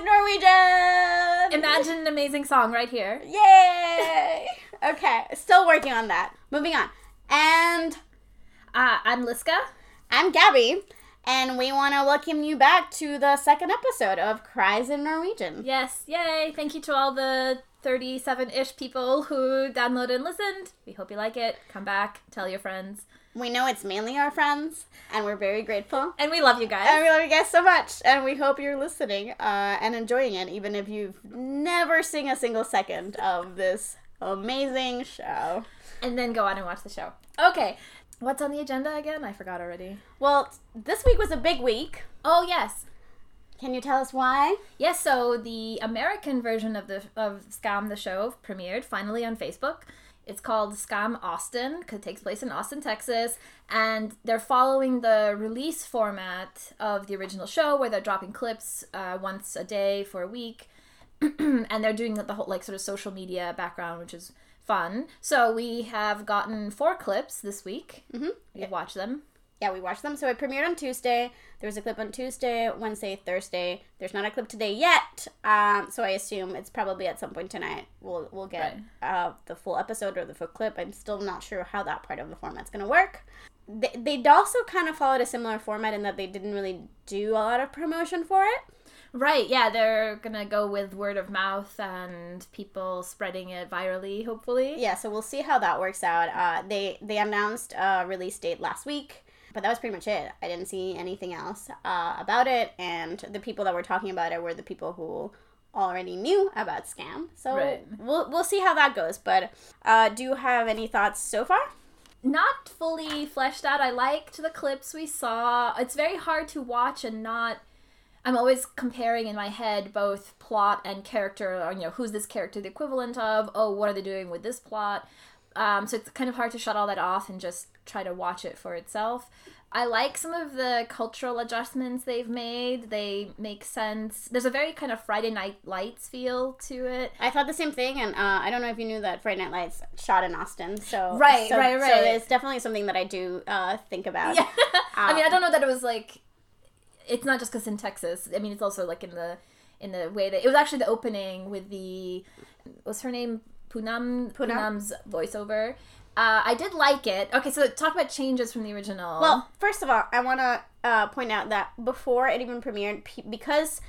in Norwegian! Imagine an amazing song right here. Yay! Okay, still working on that. Moving on. And... I'm Liska. I'm Gabby. And we want to welcome you back to the second episode of Cries in Norwegian. Yes, yay! Thank you to all the 37-ish people who downloaded and listened. We hope you like it. Come back. Tell your friends. We know it's mainly our friends, and we're very grateful. And we love you guys. And we love you guys so much. And we hope you're listening and enjoying it, even if you've never seen a single second of this amazing show. And then go on and watch the show. Okay. What's on the agenda again? I forgot already. Well, this week was a big week. Oh, yes. Can you tell us why? Yes, so the American version of Scam the Show premiered finally on Facebook. It's called Scam Austin, because it takes place in Austin, Texas, and they're following the release format of the original show, where they're dropping clips once a day for a week, and they're doing the whole like sort of social media background, which is fun. So we have gotten 4 clips this week. Mm-hmm. We've watched them. Yeah, we watched them. So it premiered on Tuesday. There was a clip on Tuesday, Wednesday, Thursday. There's not a clip today yet, so I assume it's probably at some point tonight we'll get the full episode or the full clip. I'm still not sure how that part of the format's going to work. They also kind of followed a similar format in that they didn't really do a lot of promotion for it. Right, yeah, they're going to go with word of mouth and people spreading it virally, hopefully. Yeah, so we'll see how that works out. They announced a release date last week. But that was pretty much it. I didn't see anything else about it, and the people that were talking about it were the people who already knew about Scam. So right. We'll see how that goes. But do you have any thoughts so far? Not fully fleshed out. I liked the clips we saw. It's very hard to watch and not... I'm always comparing in my head both plot and character, or, you know, who's this character the equivalent of? Oh, what are they doing with this plot? So it's kind of hard to shut all that off and just try to watch it for itself. I like some of the cultural adjustments they've made. They make sense. There's a very kind of Friday Night Lights feel to it. I thought the same thing, and I don't know if you knew that Friday Night Lights shot in Austin. Right. So it's definitely something that I do think about. Yeah. I mean, I don't know that it was like... It's not just because in Texas. I mean, it's also like in the way that... It was actually the opening with the... What's her name? Poonam's voiceover. I did like it. Okay, so talk about changes from the original. Well, first of all, I want to point out that before it even premiered, because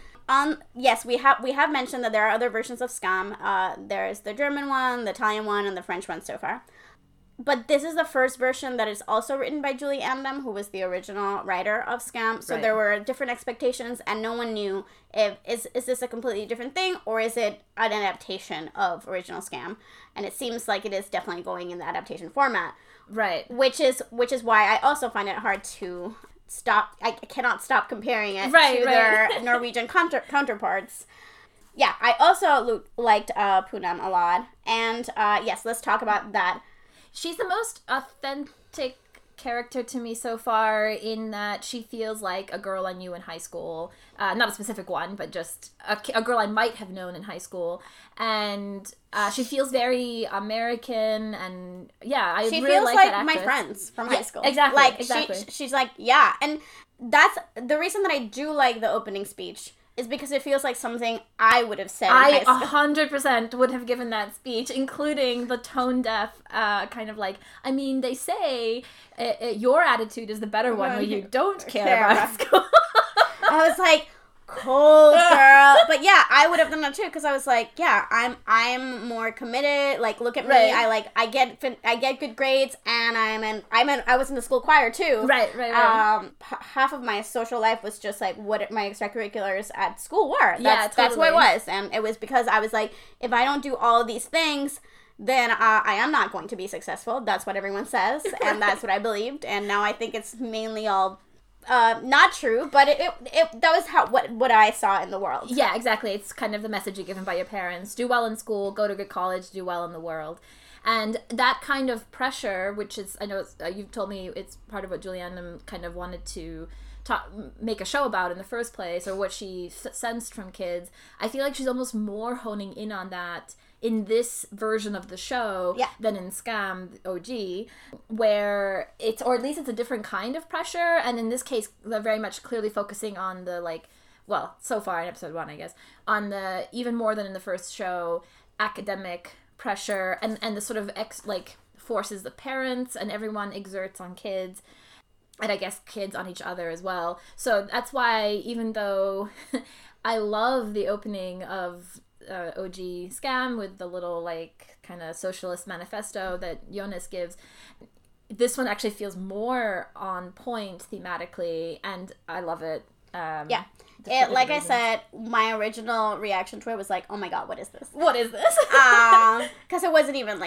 yes, we have mentioned that there are other versions of Scam. There's the German one, the Italian one, and the French one so far. But this is the first version that is also written by Julie Andem, who was the original writer of Scam. So There were different expectations, and no one knew if is this a completely different thing, or is it an adaptation of original Scam? And it seems like it is definitely going in the adaptation format. Right. Which is why I also find it hard to stop. I cannot stop comparing it to their Norwegian counterparts. Yeah, I also liked Poonam a lot. And yes, let's talk about that. She's the most authentic character to me so far, in that she feels like a girl I knew in high school. Not a specific one, but just a girl I might have known in high school. And she feels very American, and yeah, I really like that actress. She feels like my friends from high school. Exactly. Like, she's like, yeah. And that's the reason that I do like the opening speech. Is because it feels like something I would have said. I 100% would have given that speech, including the tone-deaf kind of like, I mean, they say your attitude is the better one where you don't care about school. I was like, cold girl. But yeah, I would have done that too, because I was like, yeah, I'm more committed. Like, look at me. I get good grades, and I was in the school choir too. Right. Half of my social life was just like what my extracurriculars at school were. That's what it was, and it was because I was like, if I don't do all these things, then I am not going to be successful. That's what everyone says, and that's what I believed. And now I think it's mainly all. Not true, but it that was how what I saw in the world. Yeah, exactly. It's kind of the message you're given by your parents. Do well in school, go to good college, do well in the world. And that kind of pressure, which is, I know you've told me it's part of what Julie Andem kind of wanted to make a show about in the first place, or what she sensed from kids. I feel like she's almost more honing in on that in this version of the show than in Scam OG, where it's, or at least it's a different kind of pressure. And in this case, they're very much clearly focusing on the, like, well, so far in episode one, I guess, on the, even more than in the first show, academic pressure and the sort of forces the parents and everyone exerts on kids, and I guess kids on each other as well. So that's why, even though I love the opening of OG Scam with the little kind of socialist manifesto that Jonas gives, this one actually feels more on point thematically, and I love it. Yeah. It, like I said, my original reaction to it was like, oh my god, what is this? What is this? Because it wasn't even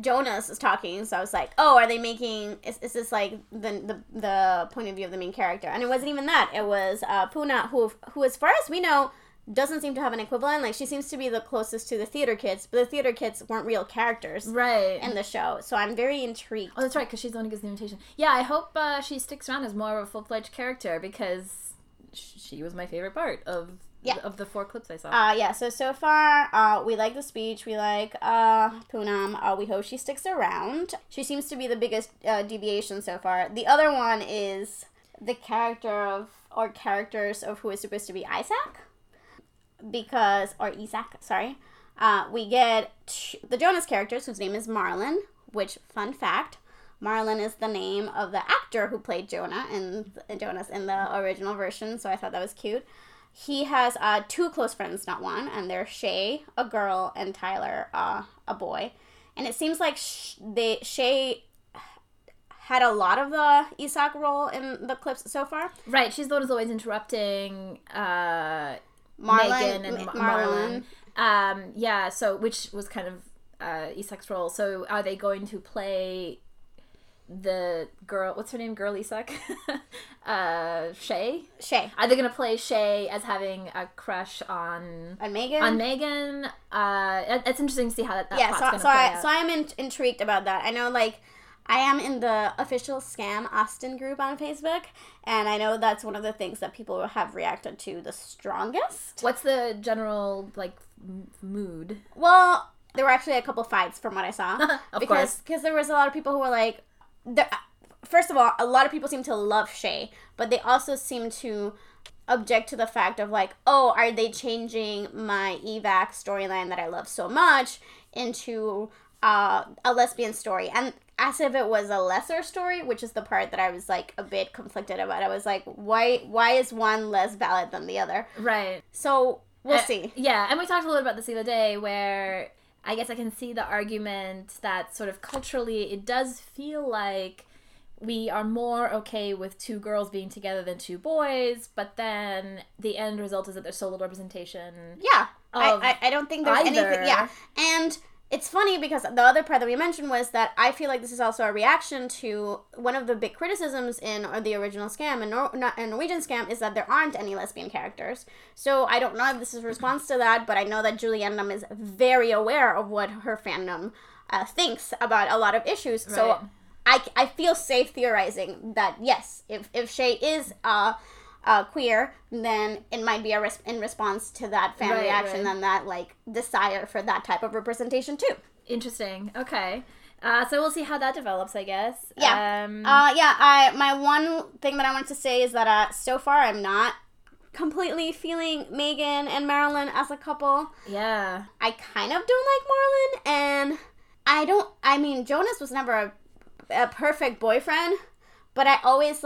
Jonas is talking, so I was like, oh, are they making, is this the point of view of the main character? And it wasn't even that. It was Poonam, who as far as we know doesn't seem to have an equivalent. She seems to be the closest to the theater kids, but the theater kids weren't real characters in the show, so I'm very intrigued. Oh, that's right, because she's the one who gives the invitation. Yeah, I hope she sticks around as more of a full-fledged character, because she was my favorite part of the four clips I saw. So far, we like the speech, we like Poonam, we hope she sticks around. She seems to be the biggest deviation so far. The other one is the characters of who is supposed to be Isak. We get the Jonas characters, whose name is Marlon, which, fun fact, Marlon is the name of the actor who played Jonas in the original version, so I thought that was cute. He has two close friends, not one, and they're Shay, a girl, and Tyler, a boy. And it seems like Shay had a lot of the Isak role in the clips so far. Right, she's the one who's always interrupting, Megan and Marlon. Which was kind of Isak's role. So are they going to play the girl, what's her name, girl Isak? Shay. Are they going to play Shay as having a crush on Megan? On Megan? It's interesting to see how that plot's going to play out. So I'm intrigued about that. I know, I am in the official Scam Austin group on Facebook, and I know that's one of the things that people have reacted to the strongest. What's the general, mood? Well, there were actually a couple fights from what I saw. Of course. Because there was a lot of people who were first of all, a lot of people seem to love Shay, but they also seem to object to the fact of are they changing my evac storyline that I love so much into a lesbian story? And as if it was a lesser story, which is the part that I was a bit conflicted about. I was like, why is one less valid than the other? Right. So we'll see. Yeah, and we talked a little about this the other day, where I guess I can see the argument that sort of culturally it does feel like we are more okay with two girls being together than two boys, but then the end result is that there's so little representation. Yeah, I don't think there's anything. Yeah, and it's funny because the other part that we mentioned was that I feel like this is also a reaction to one of the big criticisms in the original Scam and Norwegian Scam is that there aren't any lesbian characters. So I don't know if this is a response to that, but I know that Julie Andem is very aware of what her fandom thinks about a lot of issues. Right. So I feel safe theorizing that, yes, if Shay is queer, then it might be in response to that fan reaction and that desire for that type of representation too. Interesting. Okay. So we'll see how that develops, I guess. Yeah. My one thing that I wanted to say is that so far I'm not completely feeling Megan and Marlon as a couple. Yeah. I kind of don't like Marlon, and Jonas was never a perfect boyfriend, but I always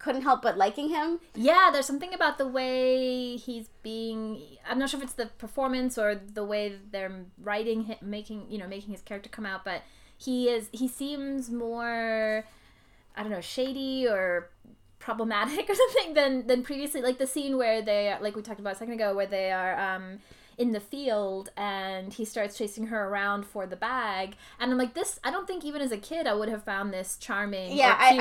couldn't help but liking him. Yeah, there's something about the way he's being, I'm not sure if it's the performance or the way they're writing him, making his character come out, but he seems more, I don't know, shady or problematic or something than previously. The scene where they, we talked about a second ago, where they are in the field and he starts chasing her around for the bag, and I'm this, I don't think even as a kid I would have found this charming. Yeah, I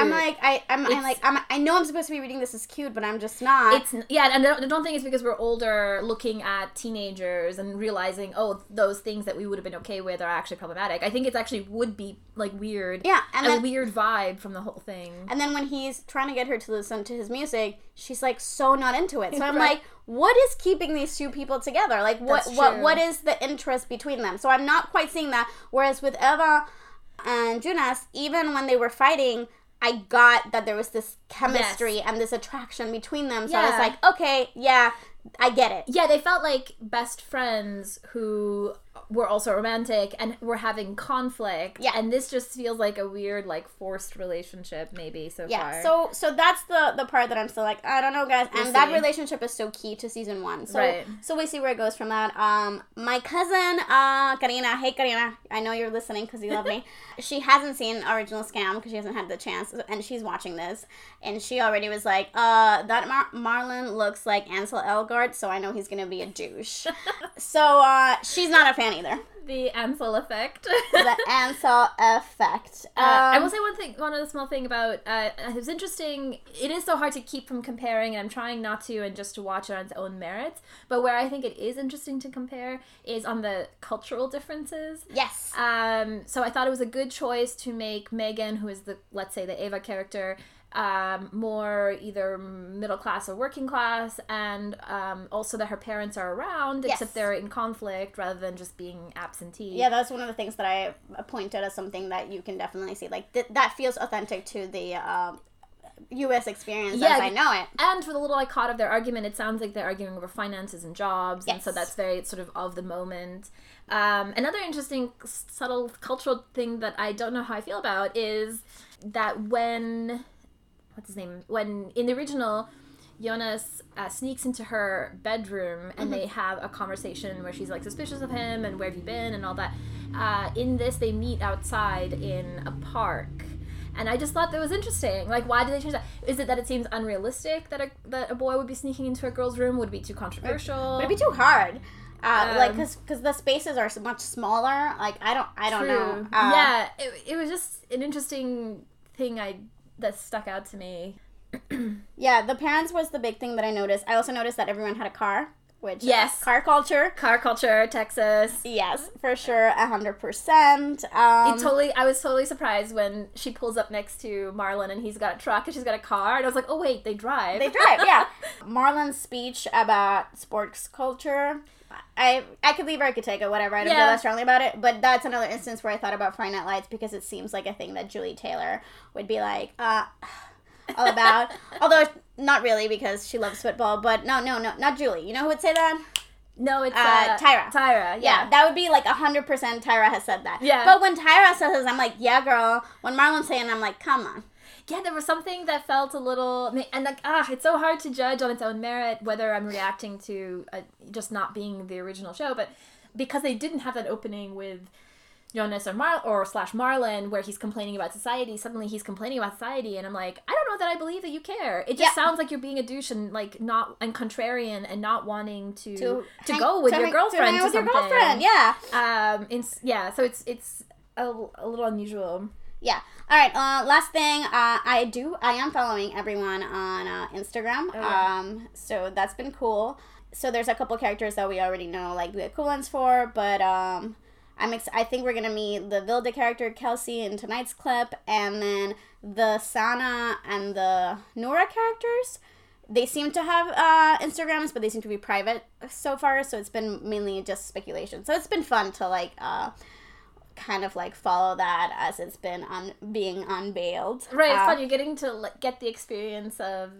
know I'm supposed to be reading this as cute, but I'm just not. It's and I don't think it's because we're older looking at teenagers and realizing those things that we would have been okay with are actually problematic. I think it's actually would be weird. Yeah, and a weird vibe from the whole thing. And then when he's trying to get her to listen to his music, she's so not into it. So I'm what is keeping these two people together? What is the interest between them? So I'm not quite seeing that. Whereas with Eva and Jonas, even when they were fighting, I got that there was this chemistry yes. and this attraction between them. So yeah. I was like, okay, yeah, I get it. Yeah, they felt like best friends who were also romantic and were having conflict. Yeah. And this just feels like a weird, like, forced relationship maybe so far. Yeah, so that's the part that I'm still like, I don't know, guys. We'll see. That relationship is so key to season one. So, right. So we see where it goes from that. My cousin, Karina, hey, Karina, I know you're listening because you love me. She hasn't seen Original Scam because she hasn't had the chance, and she's watching this. And she already was like, that Marlon looks like Ansel Elgort, so I know he's going to be a douche. So she's not a fan either. The Ansel effect. The Ansel effect. I will say one thing, one other small thing about, it was interesting, it is so hard to keep from comparing, and I'm trying not to and just to watch it on its own merits, but where I think it is interesting to compare is on the cultural differences. Yes. So I thought it was a good choice to make Megan, who is the, let's say, the Ava character, more either middle class or working class, and also that her parents are around, yes. except they're in conflict rather than just being absentee. Yeah, that's one of the things that I pointed as something that you can definitely see. Like, that feels authentic to the U.S. experience as I know it. And for the little I caught of their argument, it sounds like they're arguing over finances and jobs, yes. and so that's very sort of the moment. Another interesting subtle cultural thing that I don't know how I feel about is that when... What's his name? When in the original, Jonas sneaks into her bedroom and mm-hmm. they have a conversation where she's like suspicious of him and where have you been and all that. In this, they meet outside in a park. And I just thought that was interesting. Like, why did they change that? Is it that it seems unrealistic that a boy would be sneaking into a girl's room? Would it be too controversial? Would it be too hard? Because the spaces are much smaller. Like, I don't know. Yeah, it was just an interesting thing that stuck out to me. Yeah, the parents was the big thing that I noticed. I also noticed that everyone had a car, which yes, car culture, Texas. Yes, for sure, 100%. I was totally surprised when she pulls up next to Marlon and he's got a truck and she's got a car, and I was like, oh wait, they drive. They drive, yeah. Marlon's speech about sports culture. I could leave or I could take it, whatever. I don't feel that strongly about it. But that's another instance where I thought about Friday Night Lights because it seems like a thing that Julie Taylor would be like, all about. Although, not really because she loves football. But no, not Julie. You know who would say that? No, it's Tyra. Tyra, yeah. That would be like 100% Tyra has said that. Yeah. But when Tyra says this, I'm like, yeah, girl. When Marlon's saying it, I'm like, come on. Yeah, there was something that felt a little... And, like, it's so hard to judge on its own merit whether I'm reacting to just not being the original show, but because they didn't have that opening with Jonas or Marlon where he's complaining about society, suddenly he's complaining about society, and I'm like, I don't know that I believe that you care. It just sounds like you're being a douche and, like, not... and contrarian and not wanting to go with your girlfriend to something. To hang with your girlfriend, yeah. So it's a little unusual... Yeah. All right. Last thing. I am following everyone on Instagram. Oh, yeah. So that's been cool. So there's a couple characters that we already know, like the equivalents for, but I think we're gonna meet the Vilde character Kelsey in tonight's clip, and then the Sana and the Noora characters. They seem to have Instagrams, but they seem to be private so far. So it's been mainly just speculation. So it's been fun to like. Kind of like follow that as it's been being unveiled. Right, it's fun. You're getting to get the experience of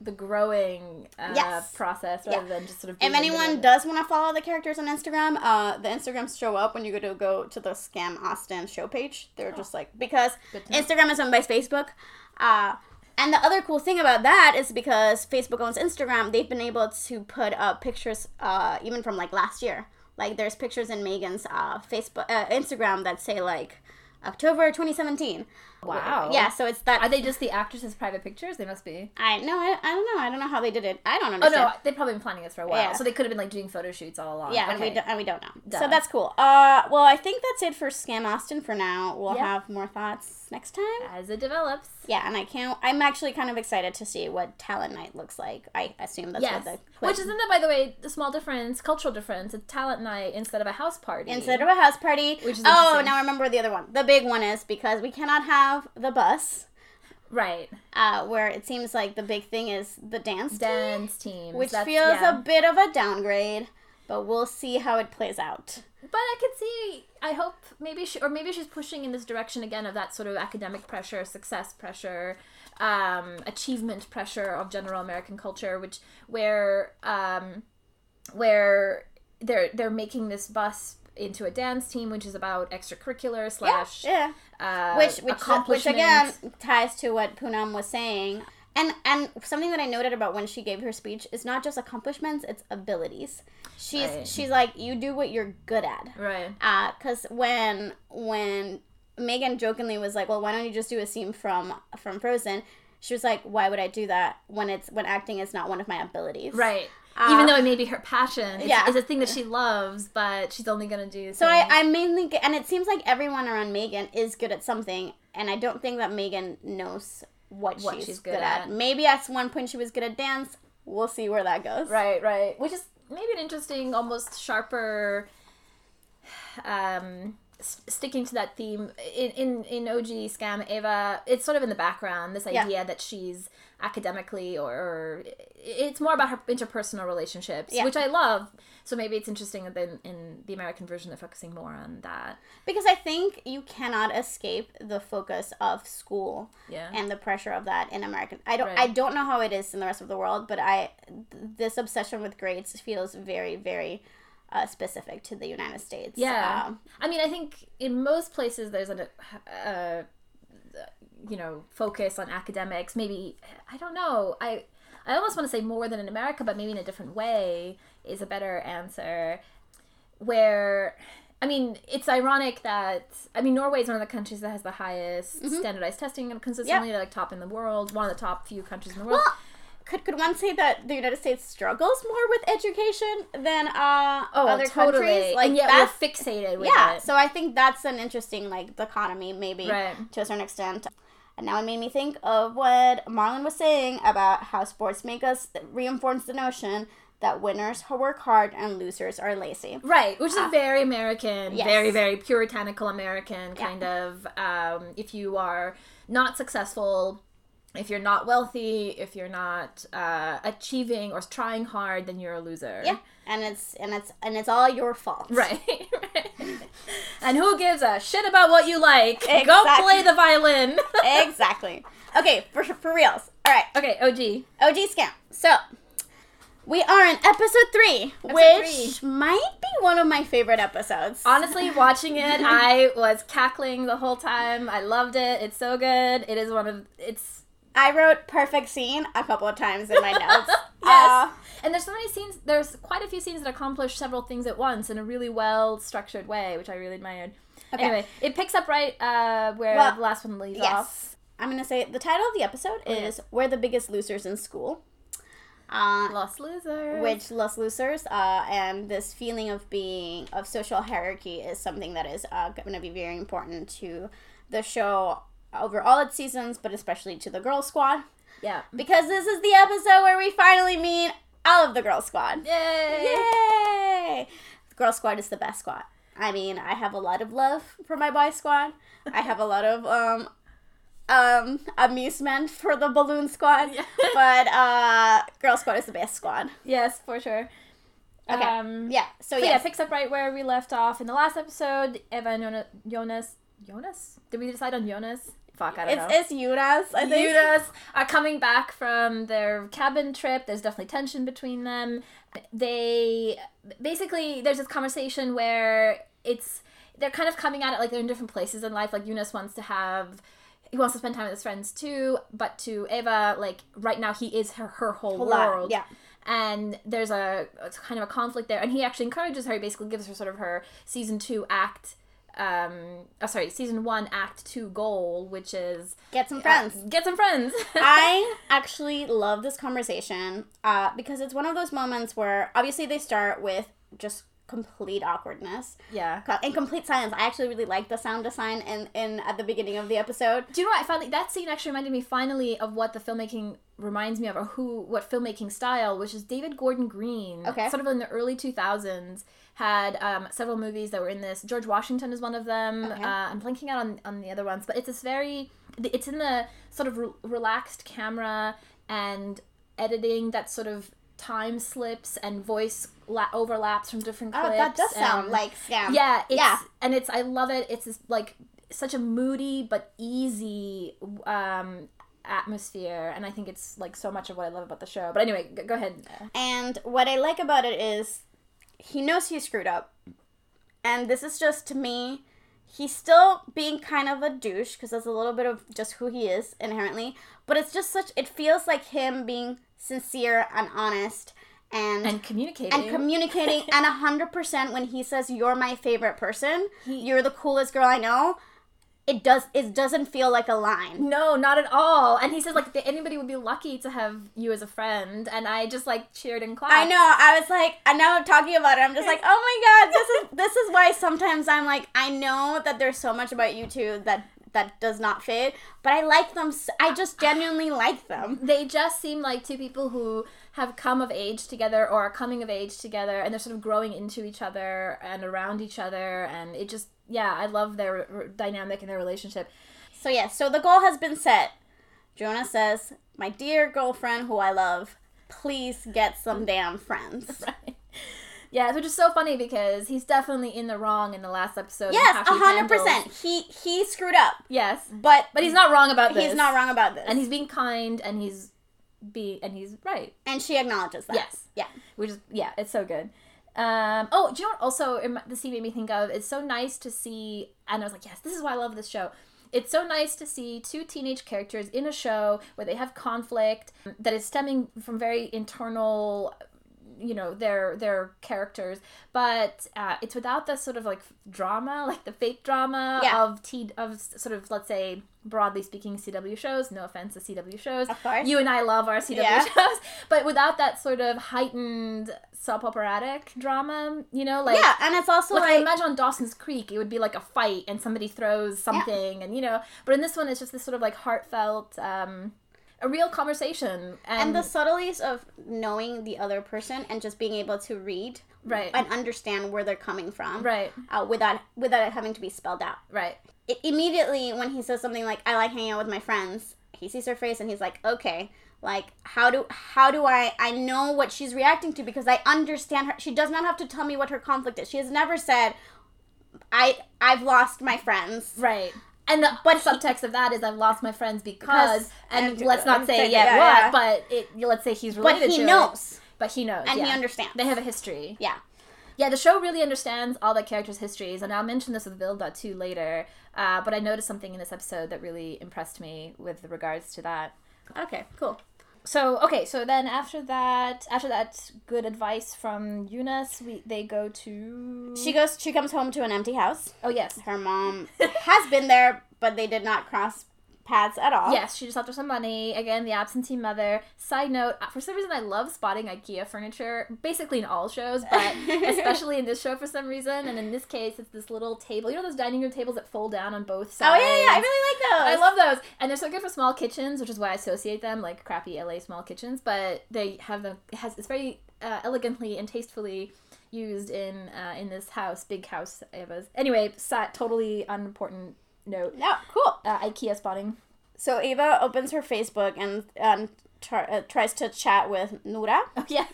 the growing process rather than just sort of. If anyone does want to follow the characters on Instagram, the Instagrams show up when you go to the Scam Austin show page. They're just like because Instagram is owned by Facebook. And the other cool thing about that is because Facebook owns Instagram, they've been able to put up pictures even from like last year. Like, there's pictures in Megan's Instagram that say, like, October 2017. Wow. Yeah, so it's that... Are they just the actresses' private pictures? They must be. I don't know. I don't know how they did it. I don't understand. Oh, no. They've probably been planning this for a while. Yeah. So they could have been, like, doing photo shoots all along. Yeah, okay. And we don't know. Duh. So that's cool. Well, I think that's it for Scam Austin for now. We'll have more thoughts next time. As it develops. Yeah, and I'm actually kind of excited to see what Talent Night looks like. I assume that's what the... Which isn't that, by the way, a small difference, cultural difference. It's Talent Night instead of a house party. Which is now I remember the other one. The big one is because we cannot have the bus, right? Where it seems like the big thing is the dance team, which feels a bit of a downgrade. but we'll see how it plays out. But I can see, I hope, maybe she's pushing in this direction again of that sort of academic pressure, success pressure, achievement pressure of general American culture, where they're making this bus into a dance team, which is about extracurricular / which again ties to what Poonam was saying. And something that I noted about when she gave her speech is not just accomplishments, it's abilities. She's like, you do what you're good at. Right. Because when Megan jokingly was like, well, why don't you just do a scene from Frozen? She was like, why would I do that when acting is not one of my abilities? Right. Even though it may be her passion. It's a thing that she loves, but she's only going to do things. So I mainly get, and it seems like everyone around Megan is good at something, and I don't think that Megan knows what she's good at. Maybe at one point she was good at dance. We'll see where that goes. Right. Which is maybe an interesting, almost sharper, sticking to that theme. In OG Scam, Ava, it's sort of in the background, this idea that she's academically or it's more about her interpersonal relationships, which I love. So maybe it's interesting that in the American version they're focusing more on that. Because I think you cannot escape the focus of school and the pressure of that in American. I don't know how it is in the rest of the world, but this obsession with grades feels very, very specific to the United States. Yeah. I mean, I think in most places there's a focus on academics. Maybe, I don't know, I almost want to say more than in America, but maybe in a different way is a better answer. Where, I mean, it's ironic that, I mean, Norway is one of the countries that has the highest standardized testing consistently, like top in the world, one of the top few countries in the world. Well, Could one say that the United States struggles more with education than other countries? Like, and yet that's, we're fixated with it. Yeah, so I think that's an interesting, like, dichotomy, maybe, to a certain extent. And now it made me think of what Marlon was saying about how sports make us, reinforce the notion that winners work hard and losers are lazy. Right, which is a very American, very, very puritanical American kind of, if you are not successful, if you're not wealthy, if you're not achieving or trying hard, then you're a loser. Yeah, and it's all your fault. Right. And who gives a shit about what you like? Exactly. Go play the violin. Exactly. Okay, for reals. All right. Okay, OG Scam. So we are in episode 3, which might be one of my favorite episodes. Honestly, watching it, I was cackling the whole time. I loved it. It's so good. It is I wrote perfect scene a couple of times in my notes. Yes. And there's so many scenes, there's quite a few scenes that accomplish several things at once in a really well-structured way, which I really admired. Okay. Anyway, it picks up right where the last one leaves off. I'm going to say the title of the episode is We're the Biggest Losers in School. Lost Losers. Which Lost Losers, and this feeling of social hierarchy is something that is going to be very important to the show over all its seasons, but especially to the girl squad. Yeah. Because this is the episode where we finally meet all of the girl squad. Yay! The girl squad is the best squad. I mean, I have a lot of love for my boy squad. I have a lot of amusement for the balloon squad. Yeah. But girl squad is the best squad. Yes, for sure. Okay. So it picks up right where we left off in the last episode. Eva and Jonas? Did we decide on Jonas? Fuck, I don't know. It's Yunus, I think. Yunus are coming back from their cabin trip. There's definitely tension between them. There's this conversation where they're kind of coming at it like they're in different places in life. Like, Yunus wants to spend time with his friends too, but to Eva, like, right now he is her whole world. Yeah. And there's it's kind of a conflict there. And he actually encourages her. He basically gives her sort of her season 1 act 2 goal, which is get some friends. I actually love this conversation because it's one of those moments where obviously they start with just complete awkwardness and complete silence. I actually really like the sound design in at the beginning of the episode. Do you know what I found? Like, that scene actually reminded me finally of what the filmmaking reminds me of, or what filmmaking style, which is David Gordon Green. Okay. Sort of in the early 2000s had several movies that were in this. George Washington is one of them. Okay. I'm blanking out on the other ones, but it's this very, it's in the sort of relaxed camera and editing that sort of time slips and voice overlaps from different clips. Oh, that does sound like Scam. Yeah, and I love it. It's this, like, such a moody but easy atmosphere, and I think it's like so much of what I love about the show. But anyway, go ahead. And what I like about it is he knows he screwed up, and this is just, to me, he's still being kind of a douche, because that's a little bit of just who he is inherently, but it's just such, it feels like him being sincere and honest and communicating and 100% when he says, "You're my favorite person, you're the coolest girl I know." It doesn't feel like a line. No, not at all. And he says, like, anybody would be lucky to have you as a friend. And I just, like, cheered and clapped. I know. I was like, and now I'm talking about it, I'm just like, oh my God, this is why sometimes I'm like, I know that there's so much about you two that does not fit, but I like them. I just genuinely like them. They just seem like two people who have come of age together, or are coming of age together, and they're sort of growing into each other and around each other, and it just, yeah, I love their dynamic and their relationship. So yeah, so the goal has been set. Jonas says, "My dear girlfriend who I love, please get some damn friends." Right. Yeah, which is so funny because he's definitely in the wrong in the last episode. Yes, 100%. He screwed up. Yes, but he's not wrong about this. He's not wrong about this, and he's being kind, and he's right. And she acknowledges that. Yes, yeah, which is, yeah, it's so good. Oh, do you know what? Also, the scene made me think of. It's so nice to see, and I was like, yes, this is why I love this show. It's so nice to see two teenage characters in a show where they have conflict that is stemming from very internal, you know, their characters, but it's without the sort of like drama, like the fake drama of sort of, let's say, broadly speaking, CW shows. No offense to CW shows. Of course. You and I love our CW shows, but without that sort of heightened soap operatic drama, you know, like, yeah, and it's also like I imagine on Dawson's Creek it would be like a fight and somebody throws something, and you know, but in this one it's just this sort of like heartfelt. A real conversation. And the subtleties of knowing the other person and just being able to read and understand where they're coming from without it having to be spelled out. Right. Immediately when he says something like, "I like hanging out with my friends," he sees her face and he's like, okay, like, how do I know what she's reacting to, because I understand her. She does not have to tell me what her conflict is. She has never said, I've lost my friends. Right. And the subtext of that is, "I've lost my friends because," and let's not say but let's say he's related to it. But he knows. And he understands. They have a history. Yeah. Yeah, the show really understands all the characters' histories, and I'll mention this with Vilde too later, but I noticed something in this episode that really impressed me with regards to that. Okay, cool. So then after that good advice from Yunus, she comes home to an empty house. Oh, yes. Her mom has been there, but they did not cross paths at all. Yes, she just left her some money. Again, the absentee mother. Side note, for some reason I love spotting IKEA furniture, basically in all shows, but especially in this show for some reason, and in this case it's this little table. You know those dining room tables that fold down on both sides? Oh yeah, I really like those. I love those. And they're so good for small kitchens, which is why I associate them, like crappy LA small kitchens, but they have them, it's very elegantly and tastefully used in this house, big house it was. Anyway, totally unimportant note. Yeah, cool. IKEA spotting. So Ava opens her Facebook and tries to chat with Noora. Oh, yeah.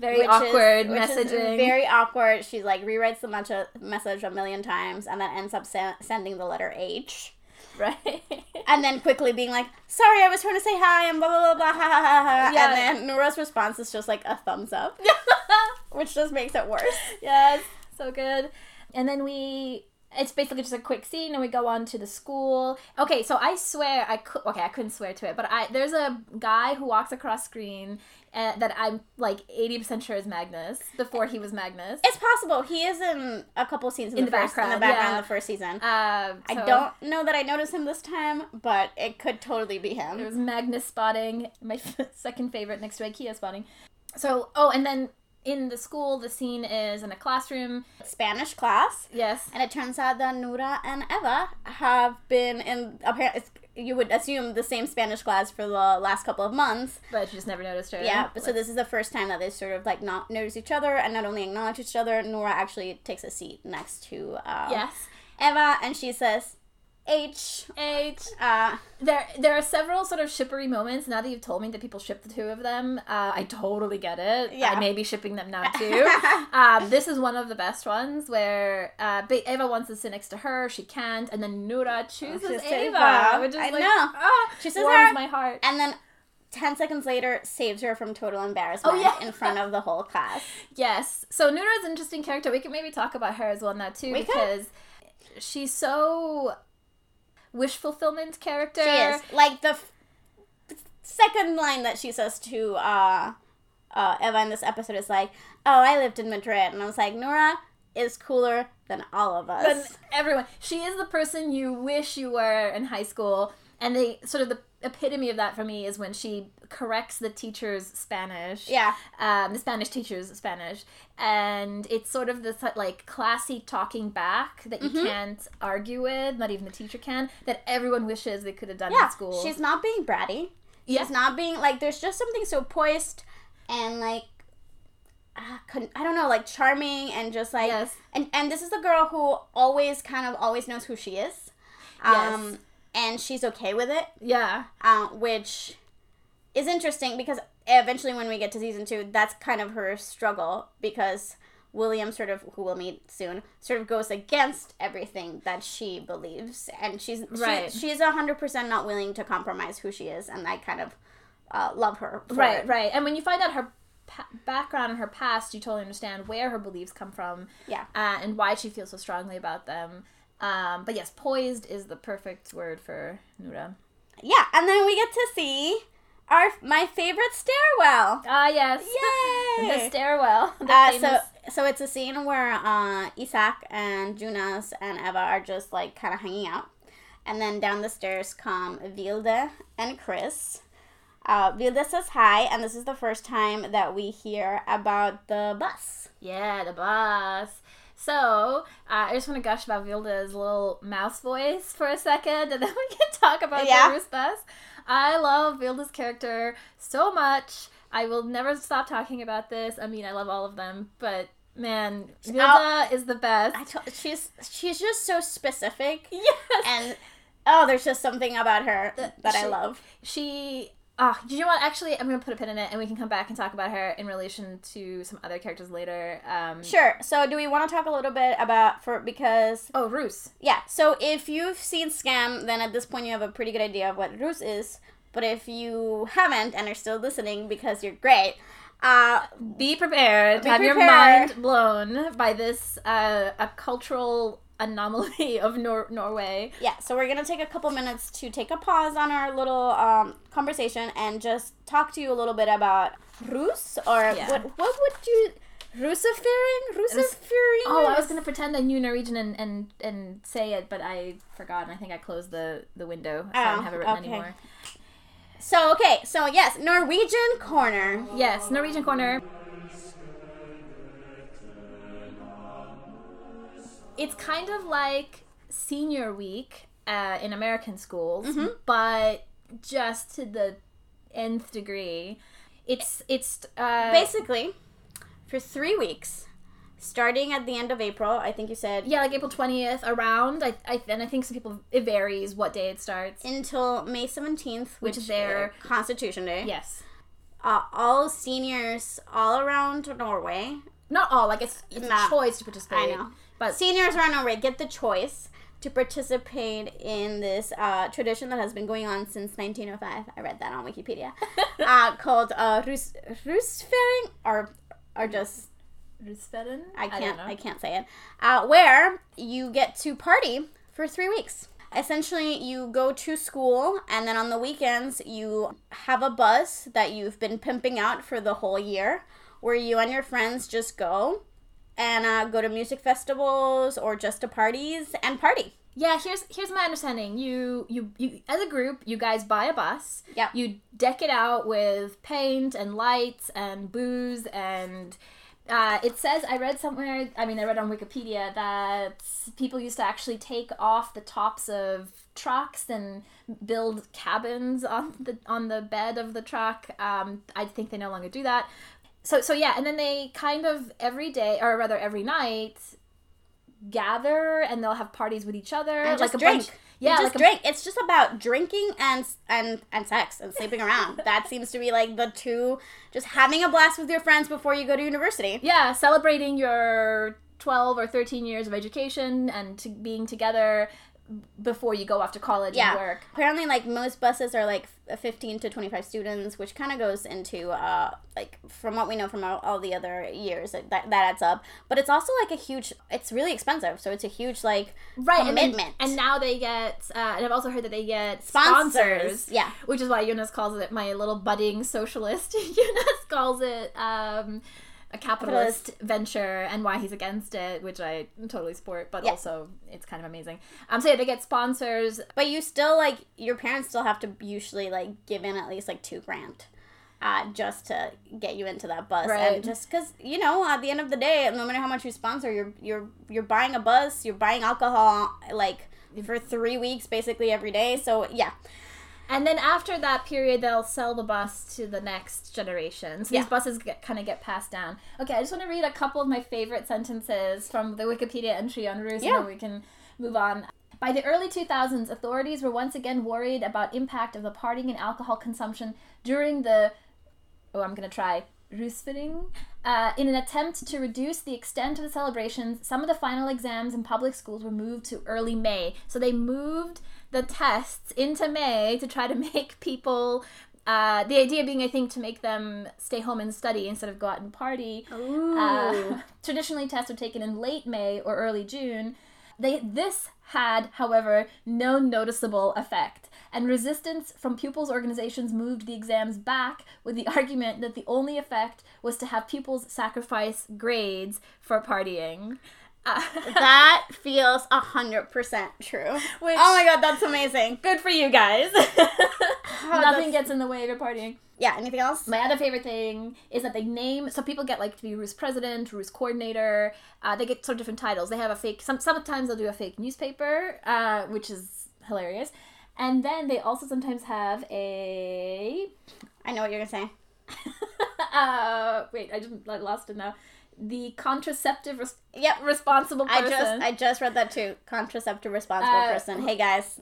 Very awkward messaging. Very awkward. She's like, rewrites the message 1,000,000 times and then ends up sending the letter H. Right. And then quickly being like, "Sorry, I was trying to say hi," and blah, blah, blah, blah, ha, ha, ha, ha. Yeah. And then Noora's response is just like a thumbs up, which just makes it worse. Yes. So good. And then it's basically just a quick scene, and we go on to the school. Okay, so I swear I couldn't swear to it, but there's a guy who walks across screen that I'm like 80% sure is Magnus before he was Magnus. It's possible. He is in a couple scenes in the background of the first season. So I don't know that I noticed him this time, but it could totally be him. It was Magnus spotting, my second favorite next to IKEA spotting. So, and then in the school, the scene is in a classroom. Spanish class. Yes. And it turns out that Noora and Eva have been in, apparently, you would assume, the same Spanish class for the last couple of months. But you just never noticed her. Yeah, but so this is the first time that they sort of, like, not notice each other, and not only acknowledge each other, Noora actually takes a seat next to Eva, and she says, H. There are several sort of shippery moments. Now that you've told me that people ship the two of them, I totally get it. Yeah. I may be shipping them now too. This is one of the best ones where Ava wants to sit next to her. She can't. And then Noora chooses Ava. Which is she says warms my heart. And then 10 seconds later, saves her from total embarrassment in front of the whole class. Yes. So Noora's an interesting character. We can maybe talk about her as well now, too, because she's so wish-fulfillment character. She is. Like, the second line that she says to Eva in this episode is like, oh, I lived in Madrid. And I was like, Noora is cooler than all of us. Than everyone. She is the person you wish you were in high school. And they sort of the epitome of that for me is when she corrects the teacher's Spanish. Yeah. The Spanish teacher's Spanish. And it's sort of this, like, classy talking back that you can't argue with, not even the teacher can, that everyone wishes they could have done in school. She's not being bratty. Yeah. She's not being, like, there's just something so poised and, like, I don't know, like, charming and just, like... Yes. And this is the girl who always kind of always knows who she is. Yes. And she's okay with it. Yeah. Which is interesting because eventually when we get to season 2, that's kind of her struggle because William sort of, who we'll meet soon, sort of goes against everything that she believes. And she's 100% not willing to compromise who she is. And I kind of love her for it. Right. And when you find out her background and her past, you totally understand where her beliefs come from. Yeah. And why she feels so strongly about them. But yes, poised is the perfect word for Noora. Yeah, and then we get to see my favorite stairwell. Ah, yes. Yay! The stairwell. So it's a scene where Isak and Jonas and Eva are just, like, kind of hanging out. And then down the stairs come Vilde and Chris. Vilde says hi, and this is the first time that we hear about the bus. Yeah, the bus. So, I just want to gush about Vilde's little mouse voice for a second, and then we can talk about the Russ bus. I love Vilde's character so much. I will never stop talking about this. I mean, I love all of them, but man, Vilde is the best. She's just so specific. Yes. And, there's just something about her that I love. Do you want? Actually, I'm going to put a pin in it, and we can come back and talk about her in relation to some other characters later. Sure. So, do we want to talk a little bit about Russ? Yeah. So, if you've seen Scam, then at this point you have a pretty good idea of what Russ is. But if you haven't and are still listening because you're great, be prepared. Have your mind blown by this a cultural anomaly of Norway. Yeah, so we're going to take a couple minutes to take a pause on our little conversation and just talk to you a little bit about Russ, what would you... Russefeiring? Oh, I was going to pretend I knew Norwegian and say it, but I forgot, and I think I closed the window, so I don't have it written anymore. So yes, Norwegian Corner. Yes, Norwegian Corner. It's kind of like senior week in American schools, but just to the nth degree. It's basically for 3 weeks, starting at the end of April. I think you said like April 20th around. I think some people it varies what day it starts until May 17th, which is their Constitution Day. Yes, all seniors all around Norway. Not all, like it's a choice to participate. I know. But seniors around Norway get the choice to participate in this tradition that has been going on since 1905. I read that on Wikipedia. Called Russefeiring or just Russefeiring? I can't say it. Where you get to party for 3 weeks. Essentially, you go to school, and then on the weekends, you have a bus that you've been pimping out for the whole year, where you and your friends just go and go to music festivals or just to parties and party. Yeah, here's my understanding. You as a group, you guys buy a bus. Yeah. You deck it out with paint and lights and booze and it says I read on Wikipedia that people used to actually take off the tops of trucks and build cabins on the bed of the truck. I think they no longer do that. So yeah, and then they kind of every day, or rather every night, gather and they'll have parties with each other. And like just a drink. Bunch, yeah, just like drink. It's just about drinking and sex and sleeping around. That seems to be like the two, just having a blast with your friends before you go to university. Yeah, celebrating your 12 or 13 years of education and being together before you go off to college and work. Apparently, like, most buses are, like, 15 to 25 students, which kind of goes into, like, from what we know from all the other years, that adds up. But it's also, like, it's really expensive, so it's a huge, like, commitment. And now they get, and I've also heard that they get sponsors. Yeah. Which is why Jonas calls it, my little budding socialist, Jonas calls it, a capitalist venture, and why he's against it, which I totally support, but also it's kind of amazing. So yeah, they get sponsors, but you still, like, your parents still have to usually, like, give in at least like $2,000 just to get you into that bus, right? And just because, you know, at the end of the day, no matter how much you sponsor, you're buying a bus, you're buying alcohol, like, for 3 weeks basically every day. So yeah. And then after that period, they'll sell the bus to the next generation. So these buses kind of get passed down. Okay, I just want to read a couple of my favorite sentences from the Wikipedia entry on Ruse, and then we can move on. By the early 2000s, authorities were once again worried about impact of the partying and alcohol consumption during the... Oh, I'm going to try... Russefeiring. In an attempt to reduce the extent of the celebrations, some of the final exams in public schools were moved to early May. So they moved the tests into May to try to make people... the idea being, I think, to make them stay home and study instead of go out and party. Traditionally, tests are taken in late May or early June. This had, however, no noticeable effect, and resistance from pupils' organizations moved the exams back with the argument that the only effect was to have pupils sacrifice grades for partying. That feels 100% true. Which, oh my god, that's amazing. Good for you guys. Nothing gets in the way of your partying. Yeah, anything else? My other favorite thing is that they name... So people get, like, to be Ruse president, Ruse coordinator. They get sort of different titles. They have a fake... Sometimes they'll do a fake newspaper, which is hilarious. And then they also sometimes have a... I know what you're going to say. Wait, I just lost it now. The contraceptive responsible person. I just read that too. Contraceptive responsible person. Hey, guys.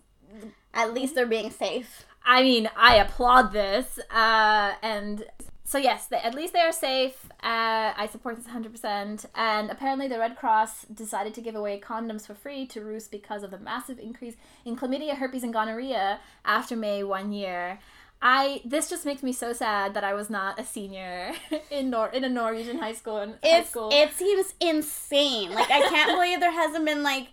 At least they're being safe. I mean, I applaud this. And so, yes, at least they are safe. I support this 100%. And apparently the Red Cross decided to give away condoms for free to Ruse because of the massive increase in chlamydia, herpes, and gonorrhea after May 1 year. This just makes me so sad that I was not a senior in a Norwegian high school. It seems insane. Like, I can't believe there hasn't been, like...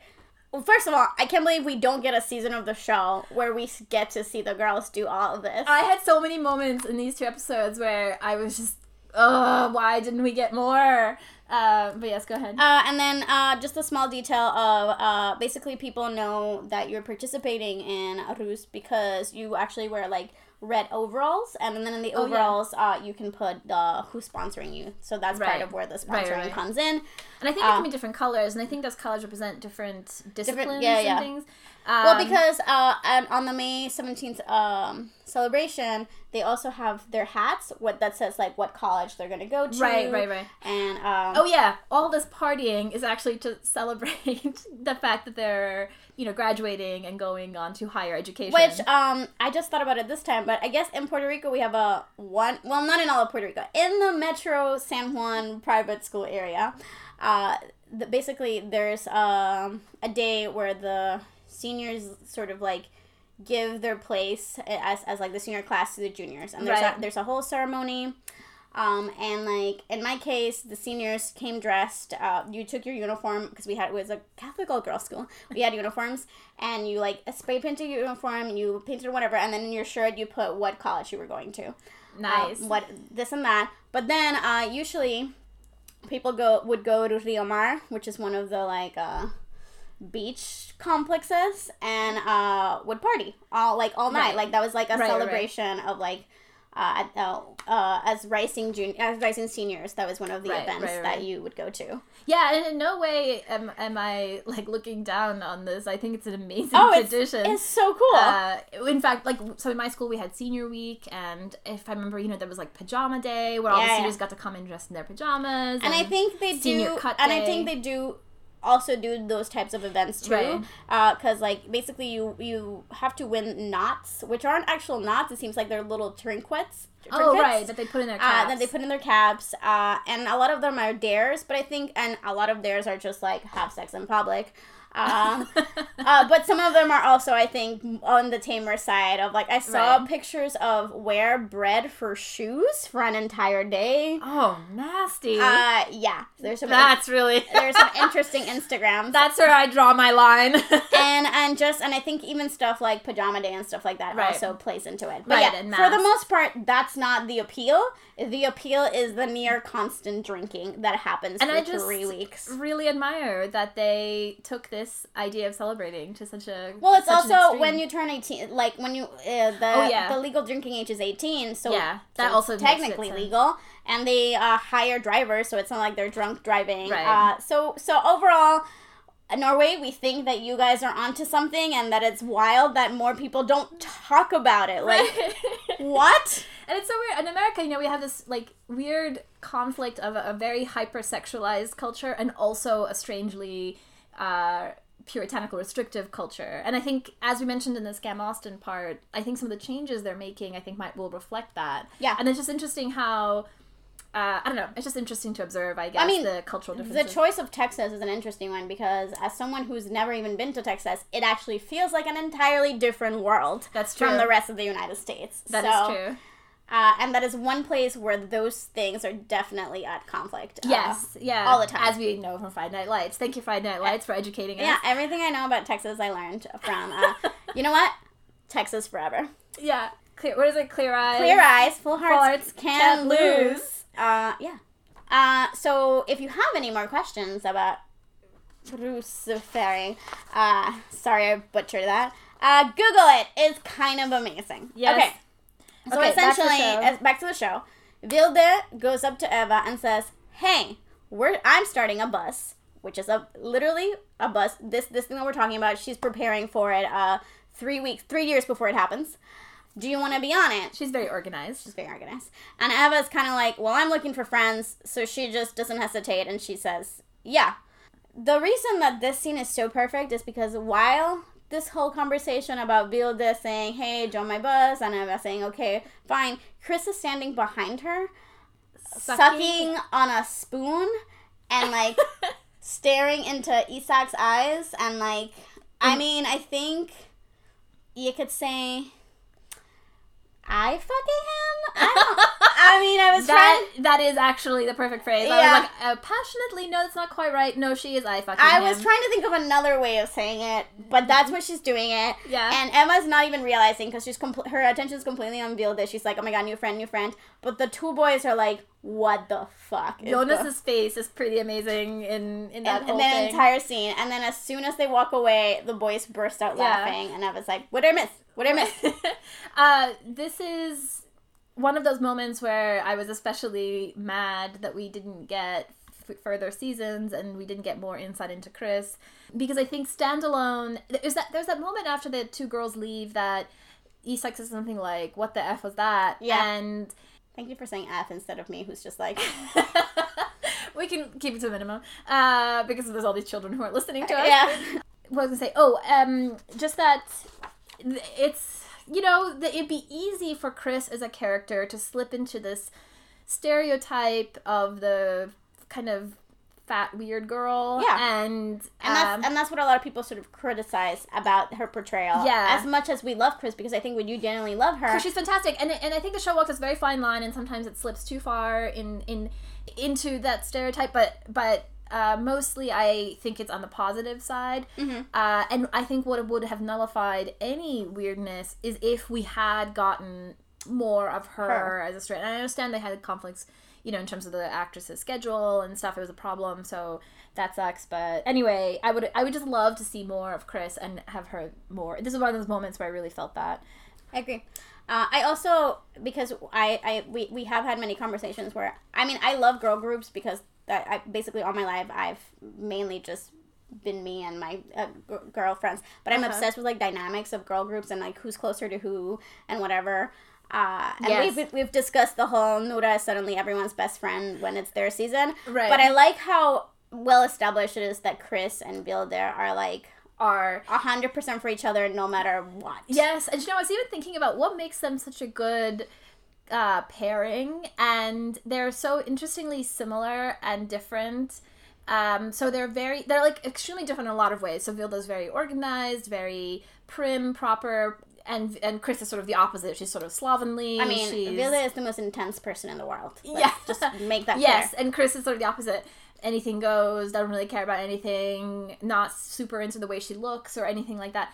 Well, first of all, I can't believe we don't get a season of the show where we get to see the girls do all of this. I had so many moments in these two episodes where I was just, why didn't we get more? But yes, go ahead. And then just a small detail of basically people know that you're participating in Ruse because you actually wear, like, red overalls, and then in the overalls you can put the who's sponsoring you, so that's part of where the sponsoring comes in. And I think it can be different colors, and I think those colors represent different disciplines and things. Well, because on the May 17th celebration, they also have their hats that says, like, what college they're going to go to. Right. And all this partying is actually to celebrate the fact that they're, you know, graduating and going on to higher education. Which I just thought about it this time, but I guess in Puerto Rico we have not in all of Puerto Rico, in the Metro San Juan private school area, basically there's a day where the seniors sort of, like, give their place as like the senior class to the juniors, and there's a whole ceremony, and, like, in my case, the seniors came dressed. You took your uniform because it was a Catholic all girls school. We had uniforms, and you, like, spray painted your uniform, and you painted whatever, and then in your shirt you put what college you were going to. Nice. What this and that, but then usually people would go to Rio Mar, which is one of the, like, beach complexes, and would party all night. Like, that was like a celebration of, like, as rising seniors. That was one of the events that you would go to. Yeah, and in no way am I, like, looking down on this. I think it's an amazing tradition. It's so cool. In fact, like, so in my school we had senior week, and if I remember, you know, there was, like, pajama day where all the seniors got to come and dress in their pajamas, and I think they do. also do those types of events too. Right. Because like basically you have to win knots, which aren't actual knots. It seems like they're little trinkets. Oh, right, that they put in their caps. And a lot of them are dares, but I think, and a lot of dares are just, like, have sex in public. But some of them are also, I think, on the tamer side of, like, I saw pictures of wear bread for shoes for an entire day. Oh, nasty. Yeah. There's some interesting Instagrams. That's where I draw my line. and I think even stuff like pajama day and stuff like that also plays into it. But for the most part, that's not the appeal. The appeal is the near constant drinking that happens for 3 weeks. And I just really admire that they took this idea of celebrating to such a it's also when you turn 18, like when you the legal drinking age is 18, so also it's technically legal, and they hire drivers, so it's not like they're drunk driving. Right. So overall, Norway, we think that you guys are onto something, and that it's wild that more people don't talk about it. Like, what? And it's so weird. In America, you know, we have this, like, weird conflict of a very hyper-sexualized culture and also a strangely puritanical, restrictive culture. And I think, as we mentioned in the Scam Austin part, I think some of the changes they're making, I think, will reflect that. Yeah. And it's just interesting how... I don't know. It's just interesting to observe, I guess, the cultural differences. The choice of Texas is an interesting one because as someone who's never even been to Texas, it actually feels like an entirely different world from the rest of the United States. That is true. And that is one place where those things are definitely at conflict. Yes, all the time. As we know from Friday Night Lights. Thank you, Friday Night Lights, for educating us. Yeah, everything I know about Texas I learned from, you know what? Texas forever. Yeah. What is it? Clear eyes. Clear eyes. Full hearts can lose. So if you have any more questions about Russefeiring, sorry I butchered that, Google it. It's kind of amazing. Yes. Okay. So essentially, back to the show. Vilde goes up to Eva and says, hey, I'm starting a bus, which is literally a bus. This thing that we're talking about, she's preparing for it 3 years before it happens. Do you want to be on it? She's very organized. And Eva's kind of like, well, I'm looking for friends, so she just doesn't hesitate, and she says, yeah. The reason that this scene is so perfect is because while this whole conversation about Vilde saying, hey, join my bus, and Eva saying, okay, fine, Chris is standing behind her, sucking on a spoon, and, like, staring into Isak's eyes, and, like, I think you could say... I fucking him? That is actually the perfect phrase. Yeah. I was like, passionately, no, that's not quite right. No, she is I fucking him. I was trying to think of another way of saying it, but that's what she's doing it. Yeah. And Emma's not even realizing because she's her attention's completely on Vilde. She's like, oh my god, new friend. But the two boys are like, what the fuck? Jonas's face is pretty amazing in that whole thing. In the entire scene. And then as soon as they walk away, the boys burst out laughing. And I was like, what did I miss? This is one of those moments where I was especially mad that we didn't get further seasons and we didn't get more insight into Chris. Because I think standalone... There's that moment after the two girls leave that Isak says something like, what the F was that? Yeah. And... Thank you for saying F instead of me, who's just like... We can keep it to a minimum, because there's all these children who aren't listening to us. Yeah. What I was going to say, just that it's, you know, it'd be easy for Chris as a character to slip into this stereotype of the kind of fat, weird girl. Yeah. And that's what a lot of people sort of criticize about her portrayal. Yeah. As much as we love Chris, because I think we do genuinely love her. Because she's fantastic. And I think the show walks this very fine line, and sometimes it slips too far into that stereotype, but mostly I think it's on the positive side. Mm-hmm. And I think what would have nullified any weirdness is if we had gotten more of her as a straight. And I understand they had conflicts, you know, in terms of the actress's schedule and stuff, it was a problem, so that sucks. But anyway, I would just love to see more of Chris and have her more. This is one of those moments where I really felt that. I agree. I also, because we have had many conversations where, I love girl groups because I basically all my life I've mainly just been me and my girlfriends, but I'm obsessed with, like, dynamics of girl groups and, like, who's closer to who and whatever. We've discussed the whole Noora is suddenly everyone's best friend when it's their season. Right. But I like how well established it is that Chris and Vilde are like, are 100% for each other no matter what. Yes, and you know, I was even thinking about what makes them such a good pairing, and they're so interestingly similar and different. So they're like extremely different in a lot of ways. So Vilde's very organized, very prim, proper, and Chris is sort of the opposite. She's sort of slovenly. I mean, Vilde is the most intense person in the world. Yeah. Just make that clear. Yes, and Chris is sort of the opposite. Anything goes, doesn't really care about anything, not super into the way she looks or anything like that.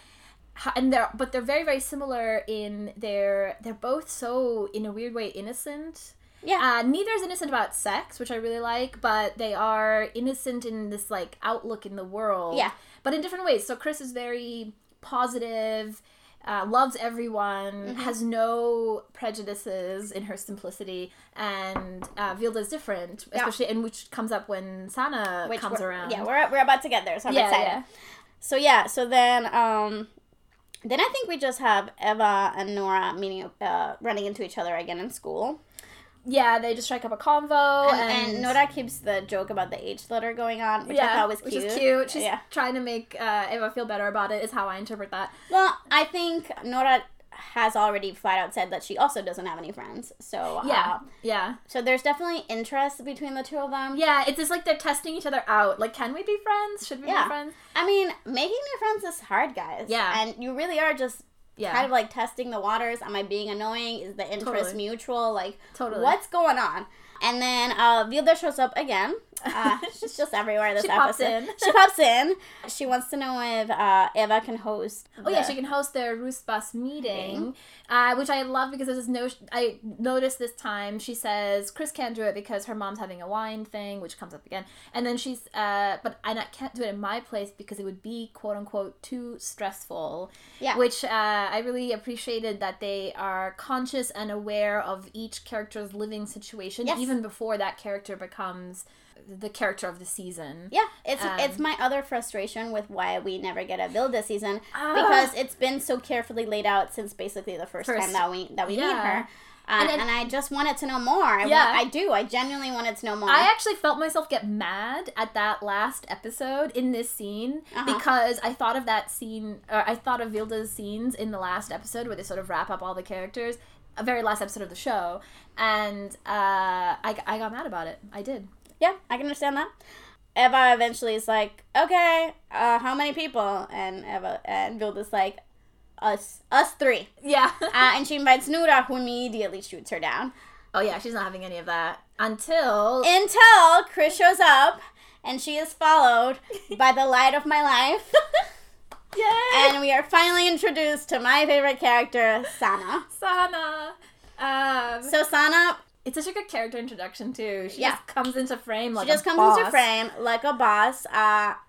But they're very, very similar in they're both so, in a weird way, innocent. Yeah. Neither's innocent about sex, which I really like, but they are innocent in this, like, outlook in the world. Yeah. But in different ways. So Chris is very positive, loves everyone, mm-hmm. has no prejudices in her simplicity, and Vilde is different, especially, and which comes up when Sana comes around. Yeah, we're about to get there, so I'm excited. Yeah. So, then I think we just have Eva and Noora meeting, running into each other again in school. Yeah, they just strike up a convo. And Noora keeps the joke about the H letter going on, which I thought was cute. Which is cute. She's trying to make Eva feel better about it, is how I interpret that. Well, I think Noora has already flat out said that she also doesn't have any friends. So, So there's definitely interest between the two of them. Yeah, it's just like they're testing each other out. Like, can we be friends? Should we be friends? I mean, making new friends is hard, guys. Yeah. And you really are just... Yeah. Kind of like testing the waters. Am I being annoying? Is the interest mutual? Like, what's going on? And then Vilde shows up again. She's just everywhere this episode. She pops in. She wants to know if Eva can host. She can host their Rusbus meeting, which I love because there's I noticed this time she says Chris can't do it because her mom's having a wine thing, which comes up again. And then she's, but I can't do it in my place because it would be, quote unquote, too stressful. Yeah. Which I really appreciated that they are conscious and aware of each character's living situation, even before that character becomes the character of the season. Yeah, it's my other frustration with why we never get a Vilde season, because it's been so carefully laid out since basically the first time that we meet her. And I just wanted to know more. I genuinely wanted to know more. I actually felt myself get mad at that last episode in this scene because I thought of that scene, or I thought of Vilde's scenes in the last episode where they sort of wrap up all the characters, a very last episode of the show, and I got mad about it. I did. Yeah, I can understand that. Eva eventually is like, okay, how many people? And Eva and Vilde's like, us three. Yeah. And she invites Noora, who immediately shoots her down. Oh yeah, she's not having any of that until Chris shows up, and she is followed by the light of my life. Yay! And we are finally introduced to my favorite character, Sana. So Sana. It's such a good character introduction, too. She just comes into frame like a boss.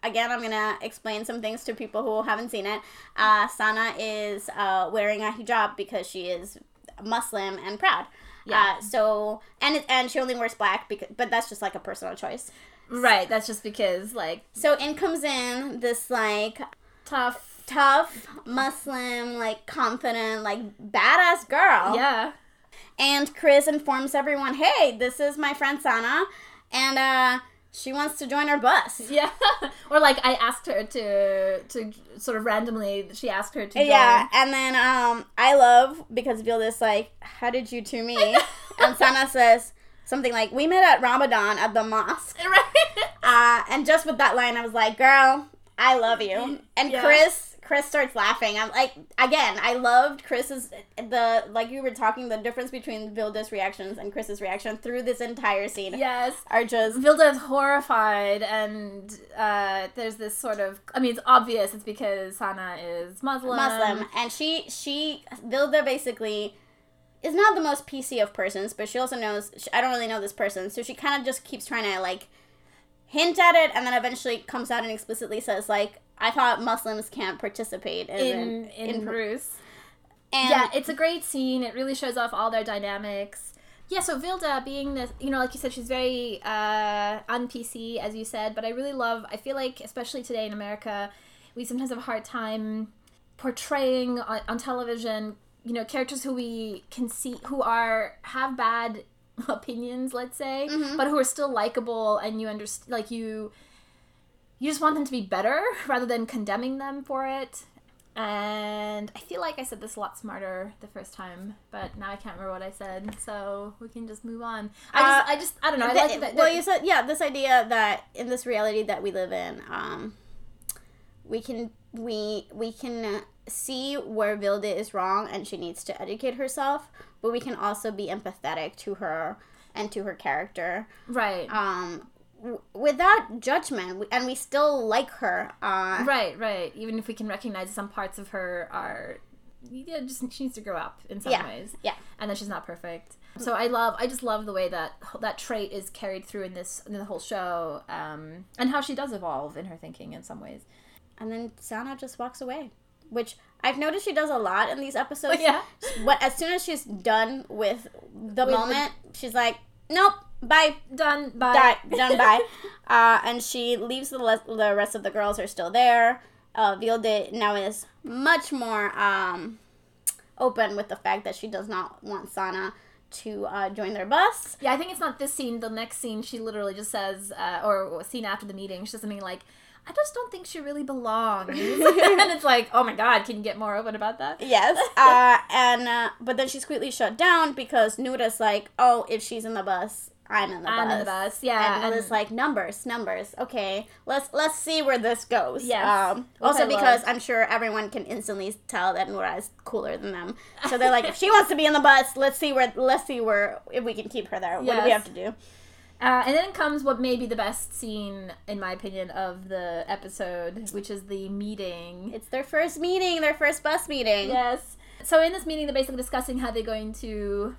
Again, I'm going to explain some things to people who haven't seen it. Sana is wearing a hijab because she is Muslim and proud. Yeah. And she only wears black, but that's just like a personal choice. Right. That's just because, like... So in comes in this, like... Tough, Muslim, like, confident, like, badass girl. Yeah. And Chris informs everyone, hey, this is my friend Sana, and she wants to join our bus. Yeah. Or, like, I asked her to sort of randomly, she asked her to join. Yeah, and then I love, because Vilde's like, how did you two meet? And Sana says something like, we met at Ramadan at the mosque. Right. And just with that line, I was like, girl, I love you. And Chris starts laughing. I'm like, again, I loved Chris's, like you were talking, the difference between Vilde's reactions and Chris's reaction through this entire scene. Yes. Are just... Vilde is horrified, and there's this sort of, I mean, it's obvious, it's because Sana is Muslim. And Vilde basically is not the most PC of persons, but she also knows, I don't really know this person, so she kind of just keeps trying to, like, hint at it, and then eventually comes out and explicitly says, like, I thought Muslims can't participate in Bruce. And yeah, it's a great scene. It really shows off all their dynamics. Yeah, so Vilde being this, you know, like you said, she's very un-PC, as you said, but I feel like, especially today in America, we sometimes have a hard time portraying on television, you know, characters who we can see, who have bad opinions, let's say, but who are still likable, and you understand, like, you... you just want them to be better rather than condemning them for it. And I feel like I said this a lot smarter the first time, but now I can't remember what I said, so we can just move on. I don't know. I like that. Well, you said, yeah, this idea that in this reality that we live in, we can see where Vilde is wrong and she needs to educate herself, but we can also be empathetic to her and to her character. Right. Without judgment, and we still like her. Right. Even if we can recognize some parts of her are, yeah, just she needs to grow up in some ways. Yeah. And that she's not perfect. So I just love the way that trait is carried through in the whole show, and how she does evolve in her thinking in some ways. And then Sana just walks away, which I've noticed she does a lot in these episodes. Yeah. But as soon as she's done with the moment, she's like, nope. Bye. Done. Bye. Done. Bye. And she leaves the rest of the girls are still there. Vilde now is much more open with the fact that she does not want Sana to join their bus. Yeah, I think it's not this scene. The next scene, she literally just says, or scene after the meeting, she says something like, I just don't think she really belongs. And it's like, oh my God, can you get more open about that? Yes. But then she's quickly shut down because Noora's like, oh, if she's in the bus... I'm in the bus, yeah. And it's like, numbers, okay, let's see where this goes. Yeah. Also because I'm sure everyone can instantly tell that Noora is cooler than them. So they're like, if she wants to be in the bus, let's see where, if we can keep her there, yes. What do we have to do? And then comes what may be the best scene, in my opinion, of the episode, which is the meeting. It's their first meeting, their first bus meeting. Yes. So in this meeting, they're basically discussing how they're going to...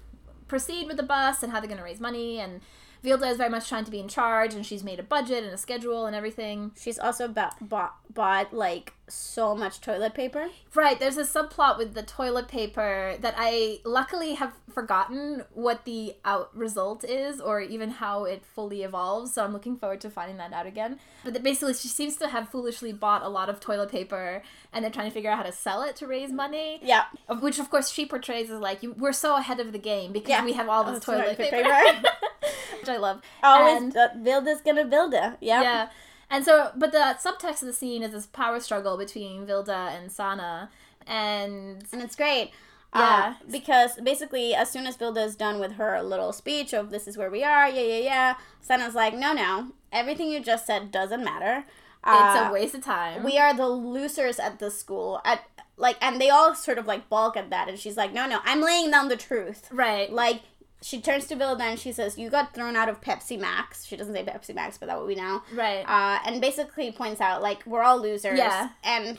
proceed with the bus and how they're going to raise money, and Vilde is very much trying to be in charge, and she's made a budget and a schedule and everything. She's also bought like so much toilet paper. Right, there's a subplot with the toilet paper that I luckily have forgotten what the out result is or even how it fully evolves, so I'm looking forward to finding that out again. But basically she seems to have foolishly bought a lot of toilet paper and they're trying to figure out how to sell it to raise money. Yeah. Which of course she portrays as like, we're so ahead of the game because we have all this toilet paper. Which I love. Always, Vilde's gonna build it. Yeah. Yeah. And so, but the subtext of the scene is this power struggle between Vilde and Sana, and it's great, yeah, because basically as soon as Vilde is done with her little speech of this is where we are, yeah, Sana's like, no, everything you just said doesn't matter. It's a waste of time. We are the losers at this school. And they all sort of like balk at that, and she's like, no, I'm laying down the truth. Right, like. She turns to Vilde and she says, you got thrown out of Pepsi Max. She doesn't say Pepsi Max, but that would be now. Right. And basically points out, like, we're all losers. Yeah. And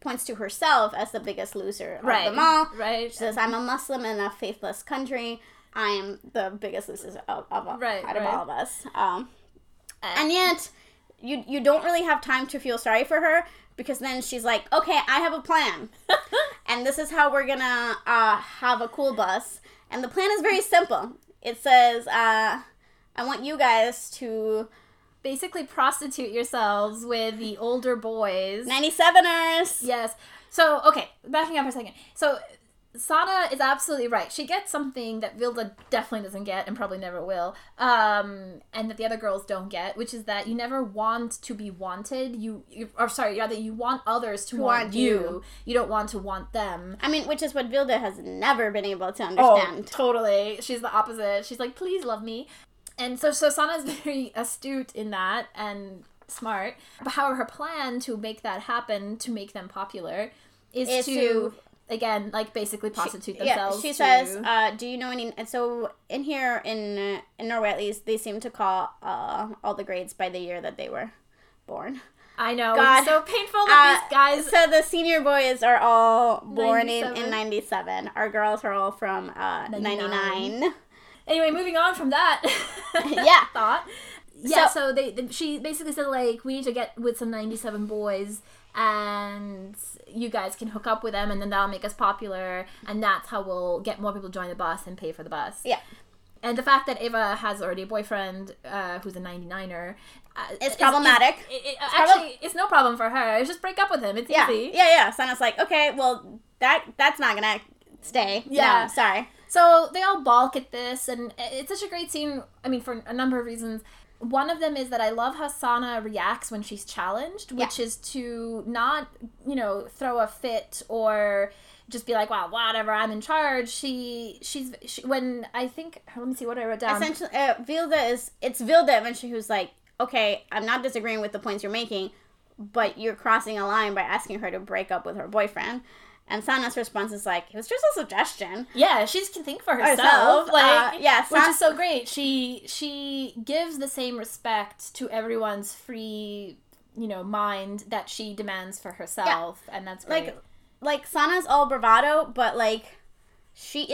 points to herself as the biggest loser of them all. Right. She says, I'm a Muslim in a faithless country. I am the biggest loser out of all of us. And yet, you don't really have time to feel sorry for her. Because then she's like, okay, I have a plan. And this is how we're going to have a cool bus. And the plan is very simple. It says, I want you guys to... basically prostitute yourselves with the older boys. 97ers! Yes. So, okay, backing up for a second. So, Sana is absolutely right. She gets something that Vilde definitely doesn't get and probably never will, and that the other girls don't get, which is that you never want to be wanted. You want others to want you. You don't want to want them. I mean, which is what Vilde has never been able to understand. Oh, totally. She's the opposite. She's like, please love me. And so Sana's very astute in that and smart. But however, her plan to make that happen, to make them popular, is to again, like, basically prostitute themselves. Yeah, she says, do you know any... And so, in here, in Norway at least, they seem to call all the grades by the year that they were born. I know. God. It's so painful with these guys. So, the senior boys are all born in 97. Our girls are all from 99. Anyway, moving on from that thought. Yeah, so she basically said, like, we need to get with some 97 boys... and you guys can hook up with them, and then that'll make us popular, and that's how we'll get more people to join the bus and pay for the bus. Yeah. And the fact that Ava has already a boyfriend who's a 99er... it's problematic. It's no problem for her. It's just break up with him. It's easy. Yeah. Sana's like, okay, well, that's not going to stay. Yeah. No, sorry. So they all balk at this, and it's such a great scene, I mean, for a number of reasons... One of them is that I love how Sana reacts when she's challenged, which is to not, you know, throw a fit or just be like, well, whatever, I'm in charge. She's when I think, let me see what I wrote down. Essentially, it's Vilde eventually who's like, okay, I'm not disagreeing with the points you're making, but you're crossing a line by asking her to break up with her boyfriend. And Sana's response is like, it was just a suggestion. Yeah, she can think for herself. Which is so great. She gives the same respect to everyone's free, you know, mind that she demands for herself. Yeah. And that's great. Like Sana's all bravado, but like she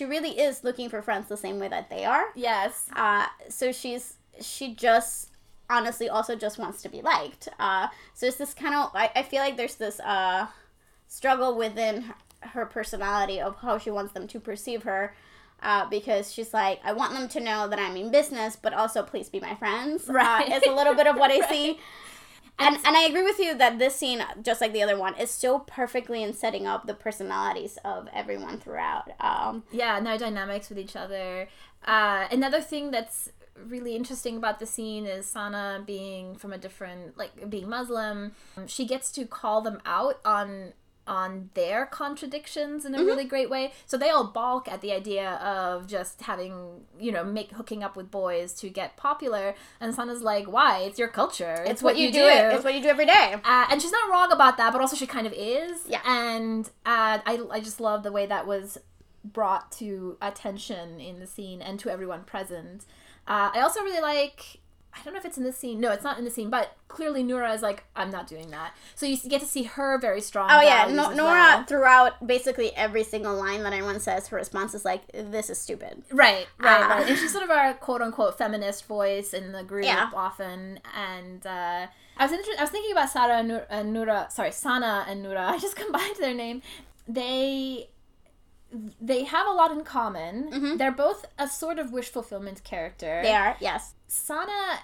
really is looking for friends the same way that they are. Yes. So she just honestly also just wants to be liked. So it's this kind of, I feel like there's this struggle within her personality of how she wants them to perceive her, because she's like, I want them to know that I'm in business, but also please be my friends. Right. It's a little bit of what I see. And I agree with you that this scene, just like the other one, is so perfectly in setting up the personalities of everyone throughout. And their dynamics with each other. Another thing that's really interesting about the scene is Sana being from a different, like being Muslim. She gets to call them out on their contradictions in a really great way. So they all balk at the idea of just having, you know, hooking up with boys to get popular. And Sana's like, why? It's your culture. It's what you do. It's what you do every day. And she's not wrong about that, but also she kind of is. Yeah. And I just love the way that was brought to attention in the scene and to everyone present. I also really like... I don't know if it's in this scene. No, it's not in the scene, but clearly Noora is like, I'm not doing that. So you get to see her very strong. Oh, yeah. Noora, throughout basically every single line that anyone says, her response is like, this is stupid. Right. And she's sort of our quote-unquote feminist voice in the group often. And I was thinking about Sana and Noora. I just combined their name. They have a lot in common. Mm-hmm. They're both a sort of wish fulfillment character. They are, yes. Sana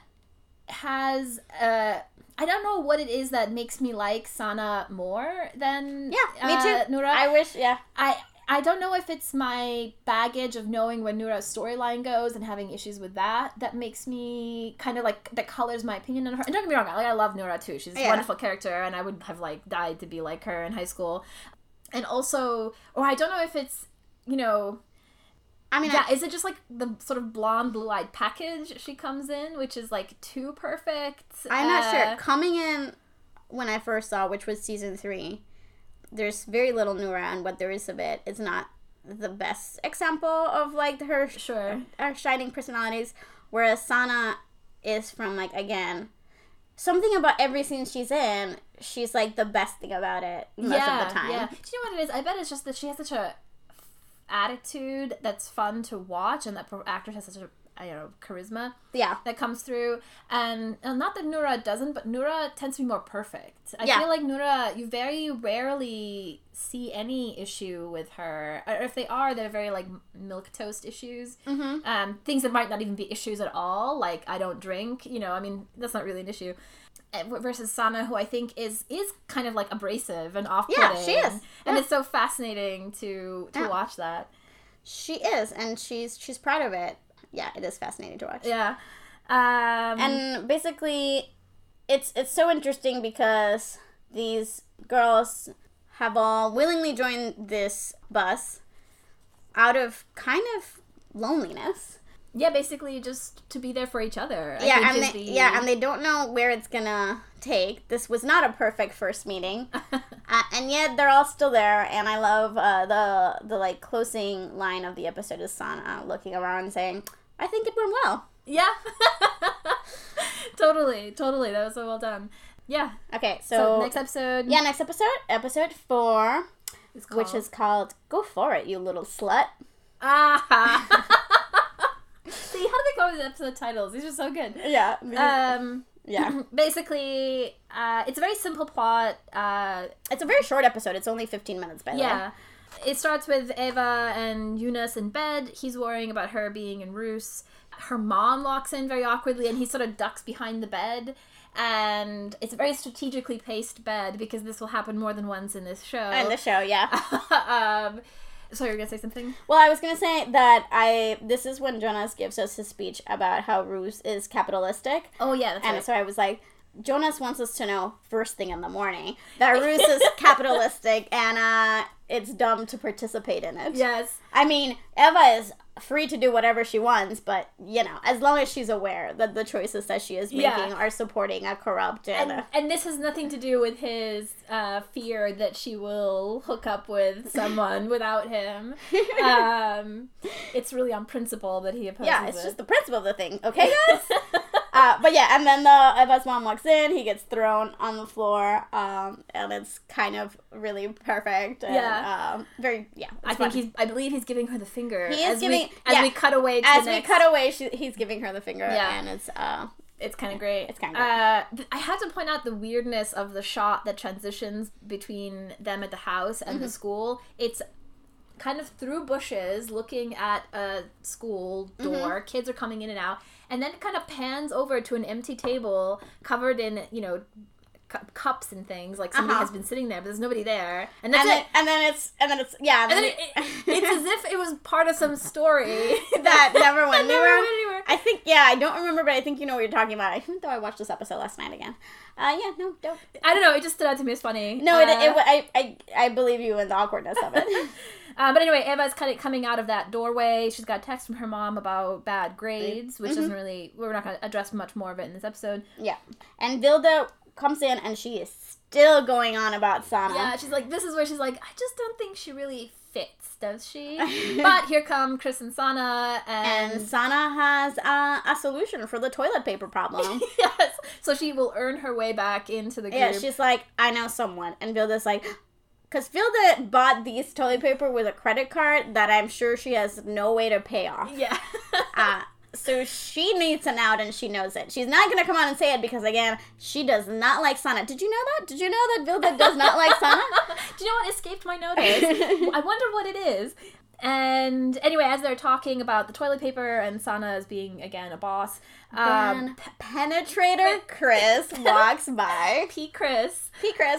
has, I don't know what it is that makes me like Sana more than me too. Noora. I wish, I don't know if it's my baggage of knowing where Noora's storyline goes and having issues with that makes me kind of like, that colors my opinion on her. And don't get me wrong, I love Noora too. She's a wonderful character and I would have like died to be like her in high school. And also, or I don't know if it's, you know, I mean, is it just like the sort of blonde, blue-eyed package she comes in, which is like too perfect? I'm not sure. Coming in when I first saw, which was season 3, there's very little Noora, and what there is of it is not the best example of like her shining personalities. Whereas Sana is from like, again, something about every scene she's in, she's like the best thing about it most of the time. Yeah. Do you know what it is? I bet it's just that she has such a attitude that's fun to watch, and that actress has such a charisma. Yeah, that comes through, and not that Noora doesn't, but Noora tends to be more perfect. I feel like Noora, you very rarely see any issue with her, or if they are, they're very like milquetoast issues, things that might not even be issues at all. Like I don't drink, you know. I mean, that's not really an issue. Versus Sana, who I think is kind of like abrasive and off-putting. Yeah, she is, and it's so fascinating to watch that. She is, and she's proud of it. Yeah, it is fascinating to watch. Yeah, and basically, it's so interesting because these girls have all willingly joined this bus out of kind of loneliness. Yeah, basically just to be there for each other. And they don't know where it's gonna take. This was not a perfect first meeting, and yet they're all still there. And I love the like closing line of the episode is Sana looking around and saying, "I think it went well." Yeah, totally. That was so well done. Yeah. Okay, so next episode. Yeah, next episode, episode 4, which is called "Go For It, You Little Slut." Ah. See, how do they go with the episode titles? These are so good. Yeah. Basically, it's a very simple plot. It's a very short episode. It's only 15 minutes, by the way. Yeah. It starts with Eva and Yunus in bed. He's worrying about her being in Rus. Her mom walks in very awkwardly, and he sort of ducks behind the bed. And it's a very strategically paced bed, because this will happen more than once in this show. In the show, yeah. So you're going to say something? Well, I was going to say that this is when Jonas gives us his speech about how ruse is capitalistic. Oh, yeah, that's right. And so I was like, Jonas wants us to know first thing in the morning that ruse is capitalistic and it's dumb to participate in it. Yes. I mean, Eva is free to do whatever she wants, but, you know, as long as she's aware that the choices that she is making are supporting a corrupt... And this has nothing to do with his fear that she will hook up with someone without him. It's really on principle that he opposes it. Yeah, it's just the principle of the thing, okay, guys? But yeah, and then Eva's mom walks in, he gets thrown on the floor, and it's kind of really perfect. And, I believe he's giving her the finger. He is giving... As we cut away, he's giving her the finger, and it's kind of great. It's kind of great. I had to point out the weirdness of the shot that transitions between them at the house and the school. It's kind of through bushes, looking at a school door. Kids are coming in and out, and then it kind of pans over to an empty table covered in, you know, cups and things, like somebody has been sitting there, but there's nobody there, and that's it. It's as if it was part of some story that never went anywhere. I think, I don't remember, but I think you know what you're talking about. I think though I watched this episode last night again. Don't. I don't know. It just stood out to me as funny. No, I believe you in the awkwardness of it. But anyway, Eva's kind of coming out of that doorway. She's got a text from her mom about bad grades, which doesn't really... We're not going to address much more of it in this episode. Yeah. And Vilde comes in and she is still going on about Sana. Yeah, she's like... This is where she's like, I just don't think she really fits, does she? But here come Chris and Sana. And Sana has a solution for the toilet paper problem. Yes. So she will earn her way back into the group. Yeah, she's like, I know someone. And Vilde's like... Because Vilde bought these toilet paper with a credit card that I'm sure she has no way to pay off. Yeah. So she needs an out and she knows it. She's not going to come out and say it because, again, she does not like Sana. Did you know that? Did you know that Vilde does not like Sana? Do you know what escaped my notice? I wonder what it is. And anyway, as they're talking about the toilet paper and Sana as being, again, a boss, Penetrator Chris walks by. P. Chris.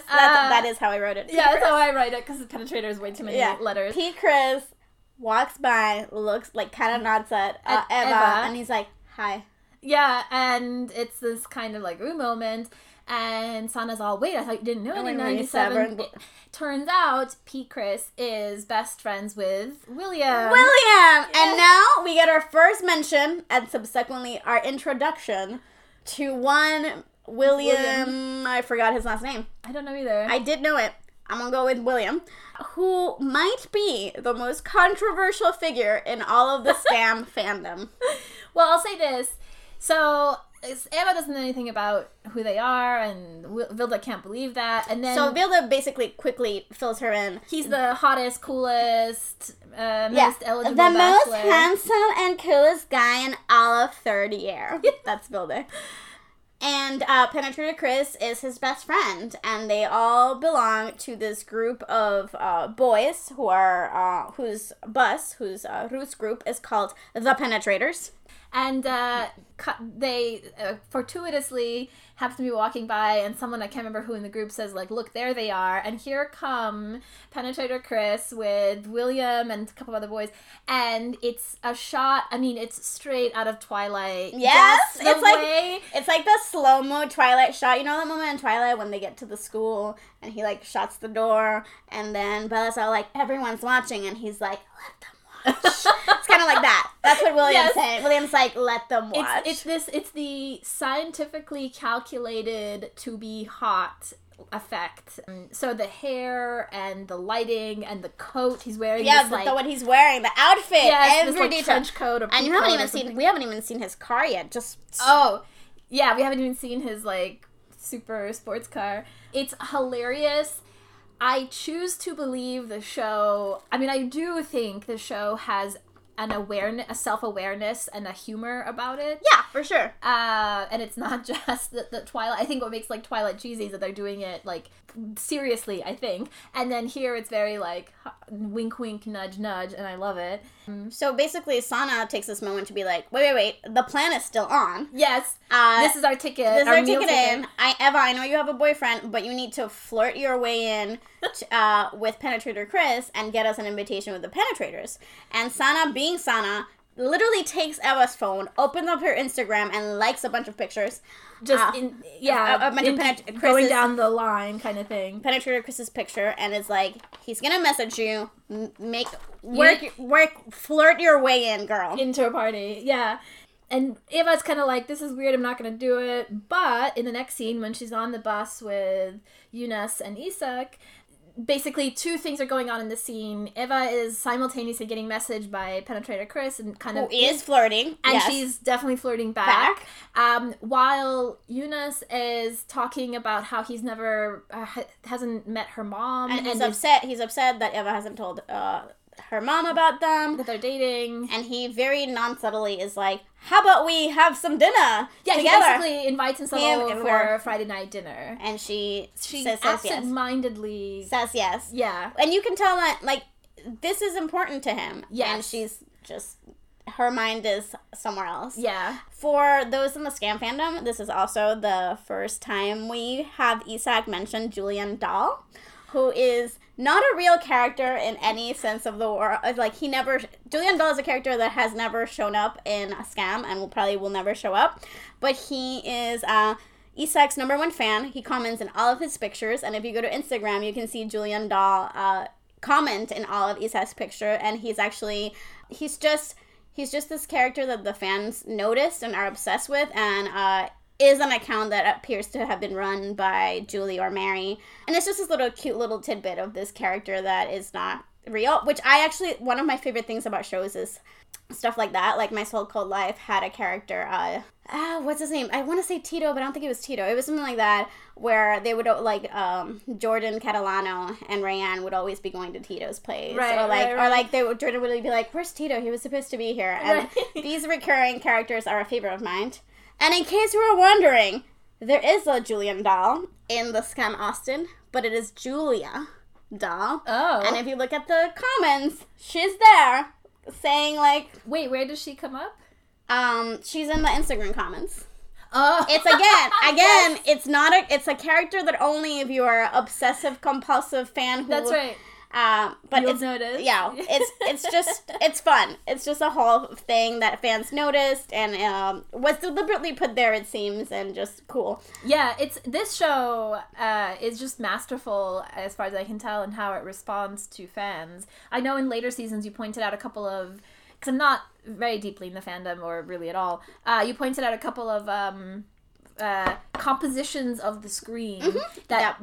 That is how I wrote it. That's how I write it, because Penetrator is way too many letters. P. Chris walks by, looks like, kind of nods at Eva, and he's like, hi. Yeah, and it's this kind of, like, ooh moment. And Sana's all, wait, I thought you didn't know any 97. Turns out P. Chris is best friends with William. Yes. And now we get our first mention and subsequently our introduction to one William. I forgot his last name. I don't know either. I did know it. I'm going to go with William, who might be the most controversial figure in all of the Scam fandom. Well, I'll say this. So... Eva doesn't know anything about who they are, and Vilde can't believe that. And then so Vilde basically quickly fills her in. He's the hottest, coolest, most eligible the bachelor. Most handsome and coolest guy in all of third year. That's Vilde. And Penetrator Chris is his best friend, and they all belong to this group of boys who are whose roots group is called The Penetrators. And they fortuitously happen to be walking by, and someone, I can't remember who in the group, says, like, look, there they are. And here come Penetrator Chris with William and a couple of other boys. And it's a shot, I mean, it's straight out of Twilight. Yes! It's like the slow-mo Twilight shot. You know that moment in Twilight when they get to the school, and he, like, shuts the door, and then Bella's all like, everyone's watching, and he's like, let them. It's kind of like that. That's what William's saying. William's like, let them watch. It's the scientifically calculated to be hot effect. So the hair and the lighting and the coat he's wearing. Yeah, what he's wearing, the outfit, every detail. Trench coat or and you haven't even seen. We haven't even seen his car yet. We haven't even seen his like super sports car. It's hilarious. I choose to believe the show... I mean, I do think the show has an awareness, a self-awareness and a humor about it. Yeah, for sure. And it's not just the Twilight. I think what makes like Twilight cheesy is that they're doing it like seriously, I think. And then here it's very like wink, wink, nudge, nudge. And I love it. So basically Sana takes this moment to be like, wait, the plan is still on. Yes. This is our ticket. This is our ticket in. Eva, I know you have a boyfriend, but you need to flirt your way in with Penetrator Chris and get us an invitation with the Penetrators. And Sana, being Sana, literally takes Eva's phone, opens up her Instagram, and likes a bunch of pictures. Going down the line kind of thing. Penetrator Chris's picture, and it's like, he's gonna message you, flirt your way in, girl. Into a party, yeah. And Eva's kind of like, this is weird, I'm not going to do it. But in the next scene, when she's on the bus with Yunus and Isak, basically two things are going on in the scene. Eva is simultaneously getting messaged by Penetrator Chris and who is flirting. And she's definitely flirting back. While Yunus is talking about how he's never, hasn't met her mom. And he's upset that Eva hasn't told her mom about them, that they're dating, and he very non-subtly is like, how about we have some dinner together? He basically invites himself over for a Friday night dinner, and she says absentmindedly says yes. Yeah, and you can tell that like this is important to him. Yes. And she's just, her mind is somewhere else. Yeah. For those in the Scam fandom, this is also the first time we have Isak mention Julie Andem, who is not a real character in any sense of the word. Like, Julie Andem is a character that has never shown up in a Scam and will probably never show up. But he is Isak's number one fan. He comments in all of his pictures. And if you go to Instagram, you can see Julie Andem comment in all of Isak's picture. And he's just this character that the fans noticed and are obsessed with. And is an account that appears to have been run by Julie or Mary. And it's just this little cute little tidbit of this character that is not real, which one of my favorite things about shows is stuff like that. Like, My So-Called Life had a character, what's his name? I want to say Tito, but I don't think it was Tito. It was something like that, where they would, like, Jordan Catalano and Rayanne would always be going to Tito's place. Right, or like Jordan would be like, where's Tito? He was supposed to be here. And these recurring characters are a favorite of mine. And in case you were wondering, there is a Julie Andem in the Scam Austin, but it is Julia Andem. Oh. And if you look at the comments, she's there saying, like... Wait, where does she come up? She's in the Instagram comments. Oh. It's again, yes. It's a character that only if you are an obsessive compulsive fan who... That's right. But you'll notice. Yeah, it's just, it's fun. It's just a whole thing that fans noticed and was deliberately put there, it seems, and just cool. Yeah, this show is just masterful as far as I can tell in how it responds to fans. I know in later seasons you pointed out a couple of, because I'm not very deeply in the fandom or really at all, you pointed out a couple of... compositions of the screen that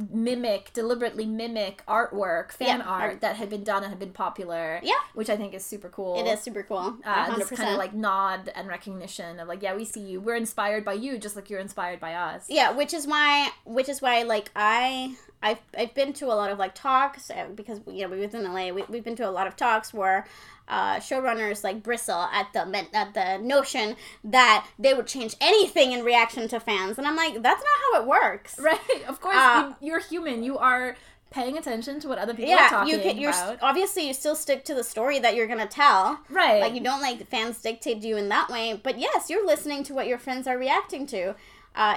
deliberately mimic artwork, fan art that had been done and had been popular. Yeah. Which I think is super cool. It is super cool. 100%. This kind of like nod and recognition of like, yeah, we see you. We're inspired by you, just like you're inspired by us. Yeah, which is why like I've been to a lot of like talks because we lived in LA. We've been to a lot of talks where showrunners like bristle at the notion that they would change anything in reaction to fans, and I'm like, that's not how it works. Right? Of course, you're human. You are paying attention to what other people are talking about. Obviously, you still stick to the story that you're gonna tell. Right? Like, you don't like fans dictate to you in that way. But yes, you're listening to what your friends are reacting to. It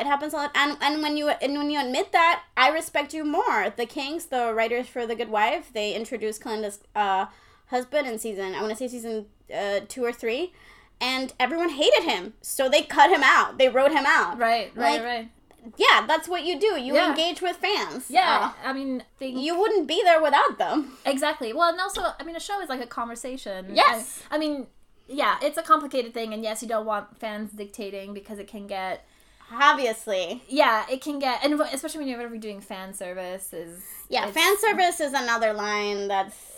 happens a lot, and when you admit that, I respect you more. The Kings, the writers for The Good Wife, they introduced Kalinda's husband in season 2 or 3, and everyone hated him, so they cut him out. They wrote him out. Right. Yeah, that's what you do. You engage with fans. Yeah, I mean... You wouldn't be there without them. Exactly. Well, and also, I mean, a show is like a conversation. Yes. I mean, yeah, it's a complicated thing, and yes, you don't want fans dictating because it can get... Obviously. Yeah, it can get... And especially when you're doing fan service is... Yeah, fan service is another line that's...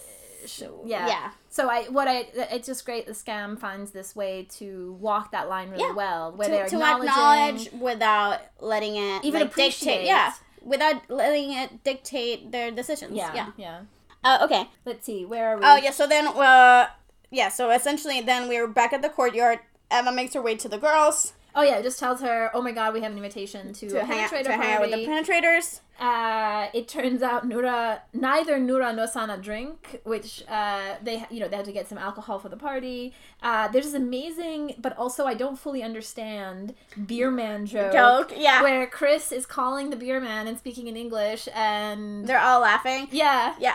Yeah. So it's just great. The Scam finds this way to walk that line really well, where they're acknowledge without letting it even like, appreciate. Dictate, without letting it dictate their decisions. Yeah. Okay. Let's see. Where are we? Oh yeah. So then yeah, so essentially then we were back at the courtyard. Emma makes her way to the girls. Oh, yeah, it just tells her, oh, my God, we have an invitation to a Penetrator party. To hang out with the Penetrators. It turns out Noora, neither Noora nor Sana drink, which they had to get some alcohol for the party. There's this amazing, but also I don't fully understand, beer man joke. Yeah. Where Chris is calling the beer man and speaking in English, and... they're all laughing. Yeah. Yeah,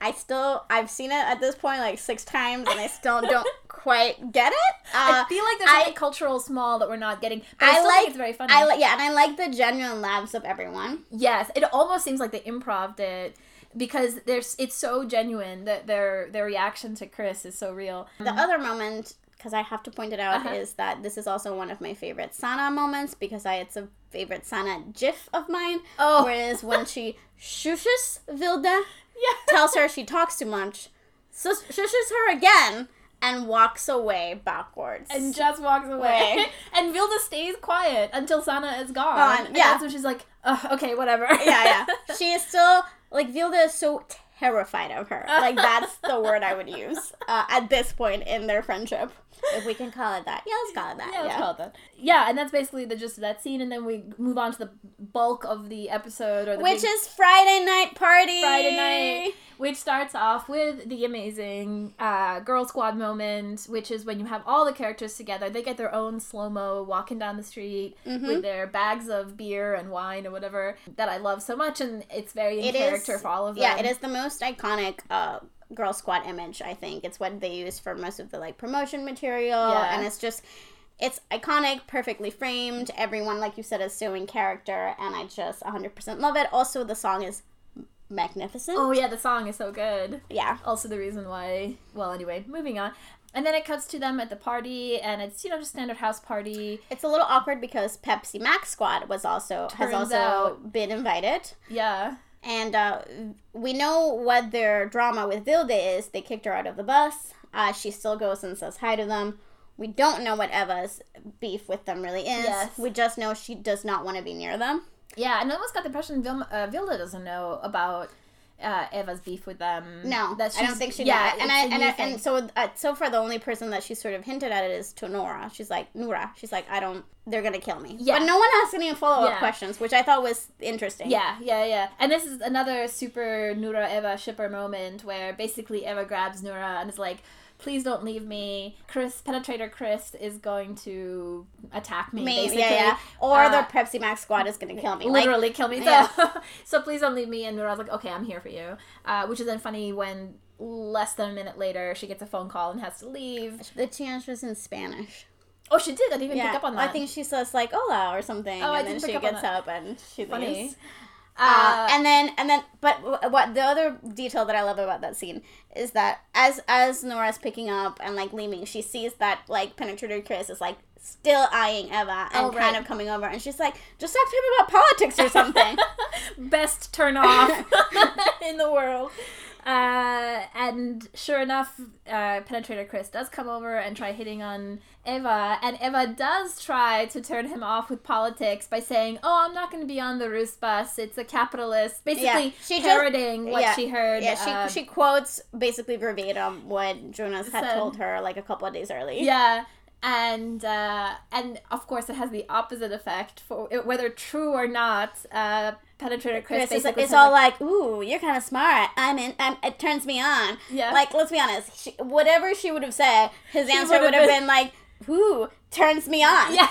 I've seen it at this point like 6 times, and I still don't... quite get it. I feel like there's a cultural small that we're not getting. But I still think it's very funny. And I like the genuine laughs of everyone. Yes, it almost seems like they improv'd it because it's so genuine that their reaction to Chris is so real. The other moment, because I have to point it out, is that this is also one of my favorite Sana moments because it's a favorite Sana gif of mine. Oh, whereas when she shushes Vilde, tells her she talks too much, so shushes her again. And walks away backwards. And just walks away. And Vilde stays quiet until Sana is gone. And that's when she's like, ugh, okay, whatever. Yeah. She is still, like, Vilde is so terrified of her. Like, that's the word I would use at this point in their friendship. If we can call it that. Yeah, let's call it that. Yeah, and that's basically the gist of that scene. And then we move on to the bulk of the episode. Which is Friday Night Party. Friday Night. Which starts off with the amazing girl squad moment, which is when you have all the characters together. They get their own slow-mo walking down the street with their bags of beer and wine or whatever that I love so much. And it's very in character for all of them. Yeah, it is the most iconic girl squad image, I think. It's what they use for most of the like promotion material. Yeah. And it's just... it's iconic, perfectly framed. Everyone, like you said, is so in character. And I just 100% love it. Also, the song is... magnificent. Oh yeah, the song is so good. Yeah. Also the reason why, well anyway, moving on. And then it cuts to them at the party and it's, just standard house party. It's a little awkward because Pepsi Max Squad has also been invited. Yeah. And we know what their drama with Vilde is. They kicked her out of the bus. She still goes and says hi to them. We don't know what Eva's beef with them really is. Yes. We just know she does not want to be near them. Yeah, and I almost got the impression Vilde doesn't know about Eva's beef with them. No, that I don't think she knows. So far the only person that she sort of hinted at it is to Noora. She's like, they're gonna kill me. Yeah. But no one asked any follow-up questions, which I thought was interesting. Yeah. And this is another super Noora-Eva shipper moment where basically Eva grabs Noora and is like, please don't leave me. Penetrator Chris is going to attack me, basically. Yeah. Or the Pepsi Max Squad is going to kill me. Literally kill me. So, so please don't leave me. And Noora's like, okay, I'm here for you. Which is then funny when less than a minute later, she gets a phone call and has to leave. The chance was in Spanish. Oh, she did? I didn't even pick up on that. I think she says, like, hola or something. Oh, and then she gets up and she leaves. But the other detail that I love about that scene is that as Noora's picking up and like leaving, she sees that like Penetrator Chris is like still eyeing Eva and kind of coming over, and she's like, just talk to him about politics or something. Best turn off in the world. And sure enough, Penetrator Chris does come over and try hitting on Eva, and Eva does try to turn him off with politics by saying, oh, I'm not going to be on the Rus bus, it's a capitalist, basically parroting what she heard. Yeah, she quotes basically verbatim what Jonas had told her like a couple of days early. Yeah. And of course, it has the opposite effect for whether true or not. Penetrator Chris basically it's all like, "Ooh, you're kind of smart. It turns me on." Yeah. Like, let's be honest. Whatever she would have said, his answer would have been like, "Ooh, turns me on." Yeah.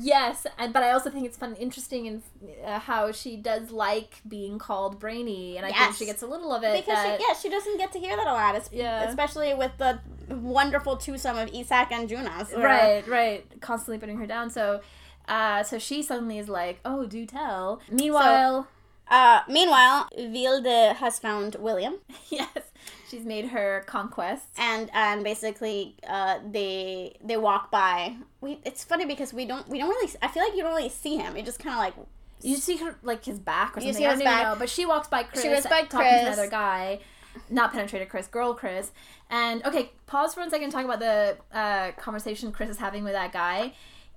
Yes, but I also think it's interesting in how she does like being called brainy, and I think she gets a little of it. Because she doesn't get to hear that a lot, especially with the wonderful twosome of Isak and Jonas. Right, constantly putting her down. So she suddenly is like, oh, do tell. Meanwhile, Vilde has found William. Yes. She's made her conquest. And basically they walk by. It's funny because we don't really, I feel like you don't really see him. It just kind of like you see her like his back or something. You see his back. Know, but she walks by Chris. She walks by Chris talking to another guy. Not Penetrator Chris, girl Chris. And okay, pause for 1 second and talk about the conversation Chris is having with that guy.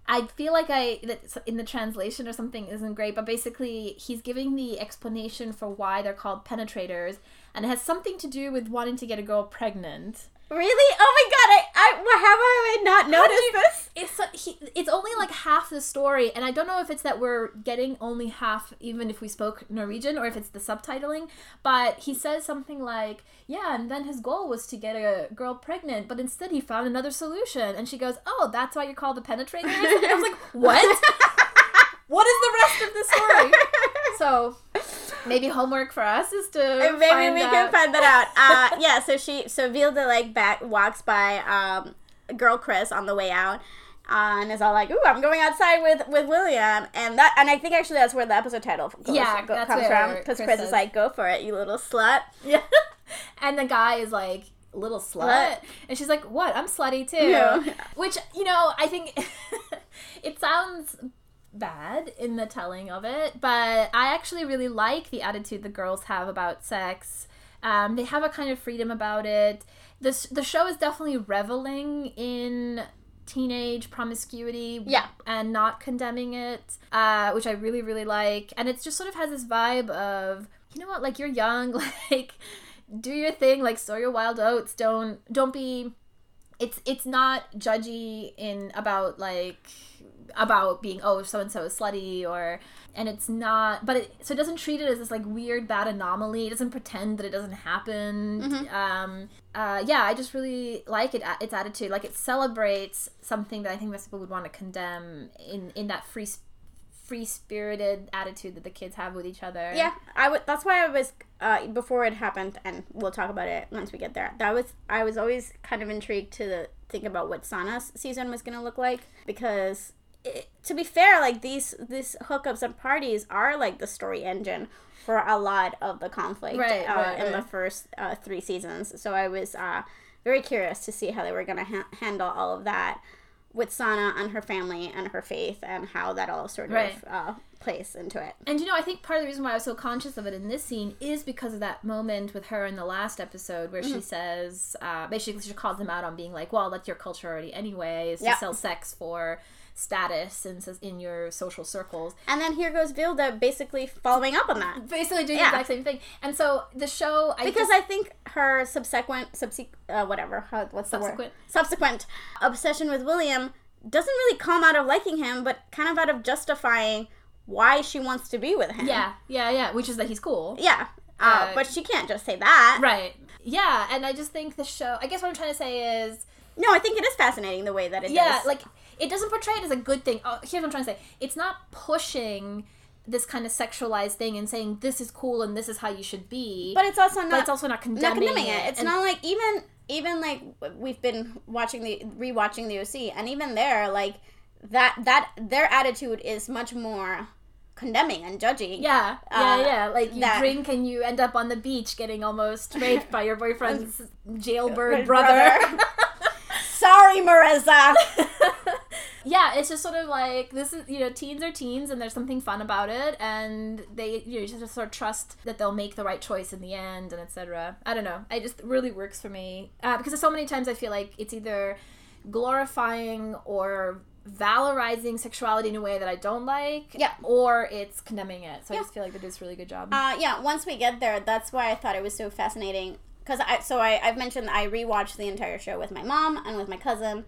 I feel like in the translation or something isn't great, but basically he's giving the explanation for why they're called penetrators, and it has something to do with wanting to get a girl pregnant. Really? Oh my god, how have I not noticed this? It's only like half the story, and I don't know if it's that we're getting only half, even if we spoke Norwegian, or if it's the subtitling, but he says something like, yeah, and then his goal was to get a girl pregnant, but instead he found another solution, and she goes, oh, that's why you're called the penetrators? And I was like, what? What is the rest of the story? So maybe homework for us is to maybe we can find that out. So Vilde walks by girl Chris on the way out, and is all like, "Ooh, I'm going outside with William," and I think actually that's where the episode title comes from, because Chris is like, "Go for it, you little slut." Yeah, and the guy is like, "Little slut," and she's like, "What? I'm slutty too," which I think it sounds bad in the telling of it, but I actually really like the attitude the girls have about sex. They have a kind of freedom about it. The show is definitely reveling in teenage promiscuity and not condemning it, which I really, really like. And it just sort of has this vibe of, you know what, like, you're young, like, do your thing, like, sow your wild oats, don't be... It's not judgy about being, oh, so-and-so is slutty, so it doesn't treat it as this, like, weird, bad anomaly. It doesn't pretend that it doesn't happen. Mm-hmm. I just really like its attitude. Like, it celebrates something that I think most people would want to condemn in that free-spirited attitude that the kids have with each other. Yeah, that's why I was, before it happened, and we'll talk about it once we get there, I was always kind of intrigued to think about what Sana's season was going to look like, because... to be fair, like, these hookups and parties are, like, the story engine for a lot of the conflict in the first three seasons. So I was very curious to see how they were going to handle all of that with Sana and her family and her faith and how that all sort of plays into it. And, I think part of the reason why I was so conscious of it in this scene is because of that moment with her in the last episode where she says, basically she calls them out on being like, well, that's your culture already anyway, is to sell sex for... status and says in your social circles, and then here goes Vilde basically following up on that, basically doing the exact same thing. And so the show, I think her subsequent obsession with William doesn't really come out of liking him, but kind of out of justifying why she wants to be with him. Yeah, which is that he's cool. Yeah. But she can't just say that, right? Yeah, and I just think the show. I guess what I'm trying to say is. No, I think it is fascinating the way that it does. Yeah, like, it doesn't portray it as a good thing. Oh, here's what I'm trying to say. It's not pushing this kind of sexualized thing and saying this is cool and this is how you should be. But it's also not... But it's also not condemning it. It's not like... Even like, we've been rewatching the OC, and even there, like, that their attitude is much more... condemning and judging. Like, you drink and you end up on the beach getting almost raped by your boyfriend's jailbird brother. Sorry, Marissa. It's just sort of like, this is, teens are teens and there's something fun about it, and they, you just sort of trust that they'll make the right choice in the end, and etc. I don't know. It just really works for me. Because there's so many times I feel like it's either glorifying or valorizing sexuality in a way that I don't like, or it's condemning it. So I just feel like they do this really good job. Once we get there, that's why I thought it was so fascinating, because I've mentioned I rewatched the entire show with my mom and with my cousin,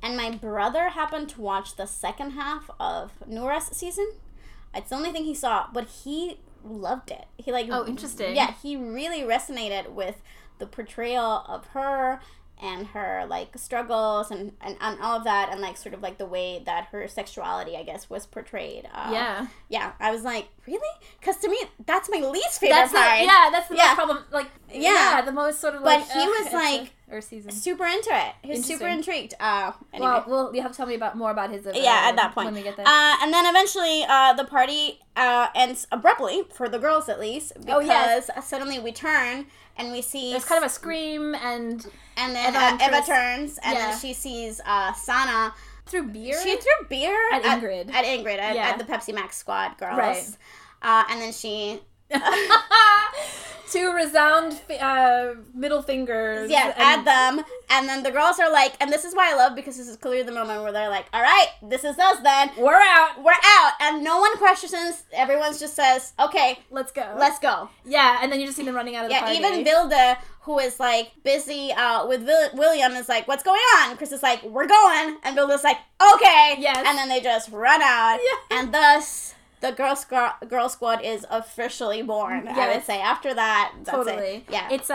and my brother happened to watch the second half of Noora's season. It's the only thing he saw, but he loved it. He interesting. Yeah, he really resonated with the portrayal of her and her, like, struggles and all of that, and, like, sort of, like, the way that her sexuality, I guess, was portrayed. Yeah, I was like, really? Because to me, that's my least favorite part. That's the most problem. Like, the most sort of, like... But he was, like, super into it. He was super intrigued. Anyway. Well, you have to tell me more about his... at that point. When we get there. And then eventually, the party ends abruptly, for the girls at least, because suddenly we turn... And we see... There's kind of a scream, and then Eva turns, and then she sees Sana... Through beer? She threw beer at Ingrid. At Ingrid, at the Pepsi Max squad girls. Right. And then she... two resound middle fingers. Yeah, and at them. And then the girls are like, and this is why I love, because this is clearly the moment where they're like, all right, this is us then. We're out. We're out. And no one questions. Everyone just says, okay. Let's go. Let's go. Yeah, and then you just see them running out of the party. Yeah, even Vilde, who is like busy with William, is like, what's going on? Chris is like, we're going. And Vilde's like, okay. Yes. And then they just run out. Yeah. And thus... the girl squad is officially born, yes. I would say. After that, that's totally. It. Yeah. It's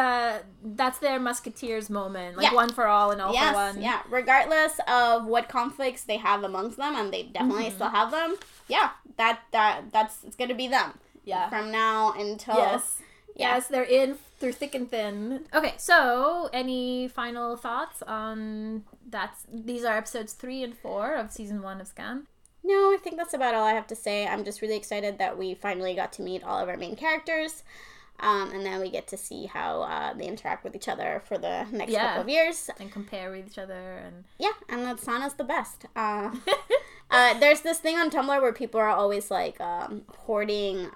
that's their musketeers moment. Like, yeah. One for all and all yes, for one. Yeah, regardless of what conflicts they have amongst them, and they definitely still have them, yeah, that's it's going to be them. Yeah. From now until... yes. Yeah. Yes, they're in through thick and thin. Okay, so any final thoughts on that? These are episodes 3 and 4 of season 1 of Scam. No, I think that's about all I have to say. I'm just really excited that we finally got to meet all of our main characters. And then we get to see how they interact with each other for the next couple of years. And compare with each other. And yeah, and that Sana's the best. There's this thing on Tumblr where people are always, like, hoarding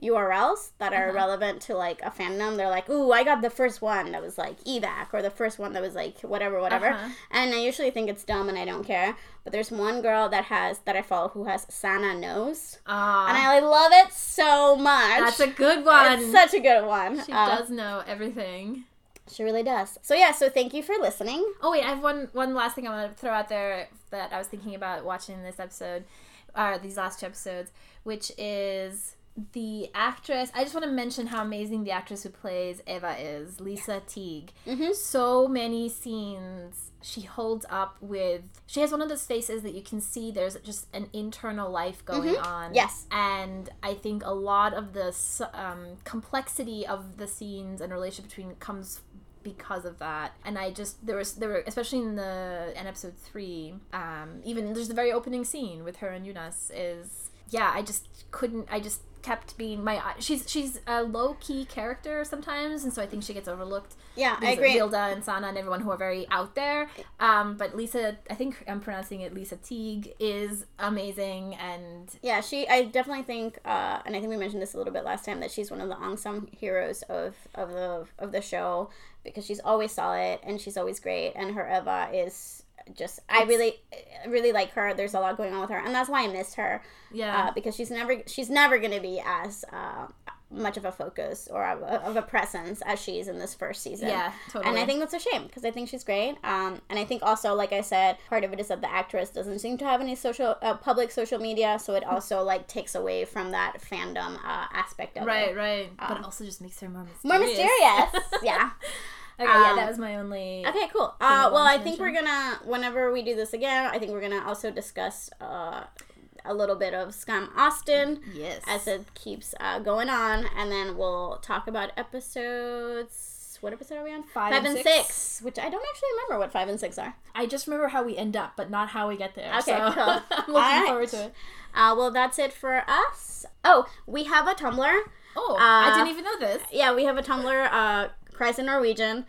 URLs that are relevant to, like, a fandom. They're like, ooh, I got the first one that was, like, evac, or the first one that was, like, whatever. Uh-huh. And I usually think it's dumb and I don't care. But there's one girl that I follow who has Sana Knows. And I love it so much. That's a good one. It's such a good one. She does know everything. She really does. So yeah, so thank you for listening. Oh wait, I have one last thing I want to throw out there that I was thinking about watching this episode, or these last two episodes, which is the actress. I just want to mention how amazing the actress who plays Eva is, Lisa Teague. Mm-hmm. So many scenes she holds up with. She has one of those faces that you can see there's just an internal life going on. Yes. And I think a lot of the complexity of the scenes and relationship between comes because of that. And I just there were especially in episode 3, even there's the very opening scene with her and Yunus is I just kept being she's a low-key character sometimes, and so I think she gets overlooked. Yeah, I agree. Vilde and Sana and everyone who are very out there, but Lisa, I think I'm pronouncing it Lisa Teague, is amazing. And yeah, I definitely think and I think we mentioned this a little bit last time, that she's one of the unsung heroes of the show, because she's always solid and she's always great, and her Eva is just, I really like her. There's a lot going on with her, and that's why I missed her. Yeah, because she's never gonna be as much of a focus or of a presence as she is in this first season. Yeah, totally. And I think that's a shame, because I think she's great. And I think also, like I said, part of it is that the actress doesn't seem to have any public social media, so it also like takes away from that fandom aspect of it. Right. But it also just makes her more mysterious. Yeah. Okay, yeah, that was my only... Okay, cool. Well, I think we're gonna, whenever we do this again, I think we're gonna also discuss a little bit of Scam Austin. Yes. As it keeps going on, and then we'll talk about episodes... What episode are we on? 5 and 6, which I don't actually remember what 5 and 6 are. I just remember how we end up, but not how we get there. Okay, so cool. I'm looking forward to it. Well, that's it for us. Oh, we have a Tumblr. Oh, I didn't even know this. Yeah, we have a Tumblr... Cries in Norwegian.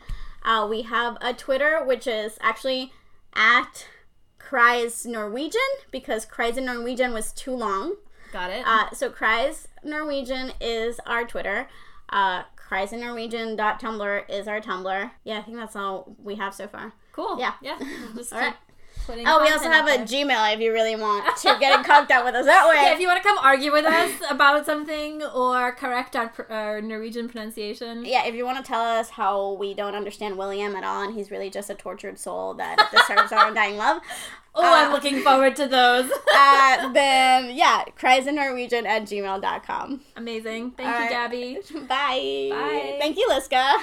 We have a Twitter, which is actually at Cries Norwegian, because Cries in Norwegian was too long. Got it. So Cries Norwegian is our Twitter. Criesinnorwegian.tumblr is our Tumblr. Yeah, I think that's all we have so far. Cool. Yeah. We'll just all right. We also have a Gmail if you really want to get in contact with us that way. Yeah, if you want to come argue with us about something or correct our Norwegian pronunciation. Yeah, if you want to tell us how we don't understand William at all and he's really just a tortured soul that deserves our undying love. Oh, I'm looking forward to those. Then, yeah, criesinnorwegian@gmail.com. Amazing. Thank you, Gabby. Bye. Thank you, Liska.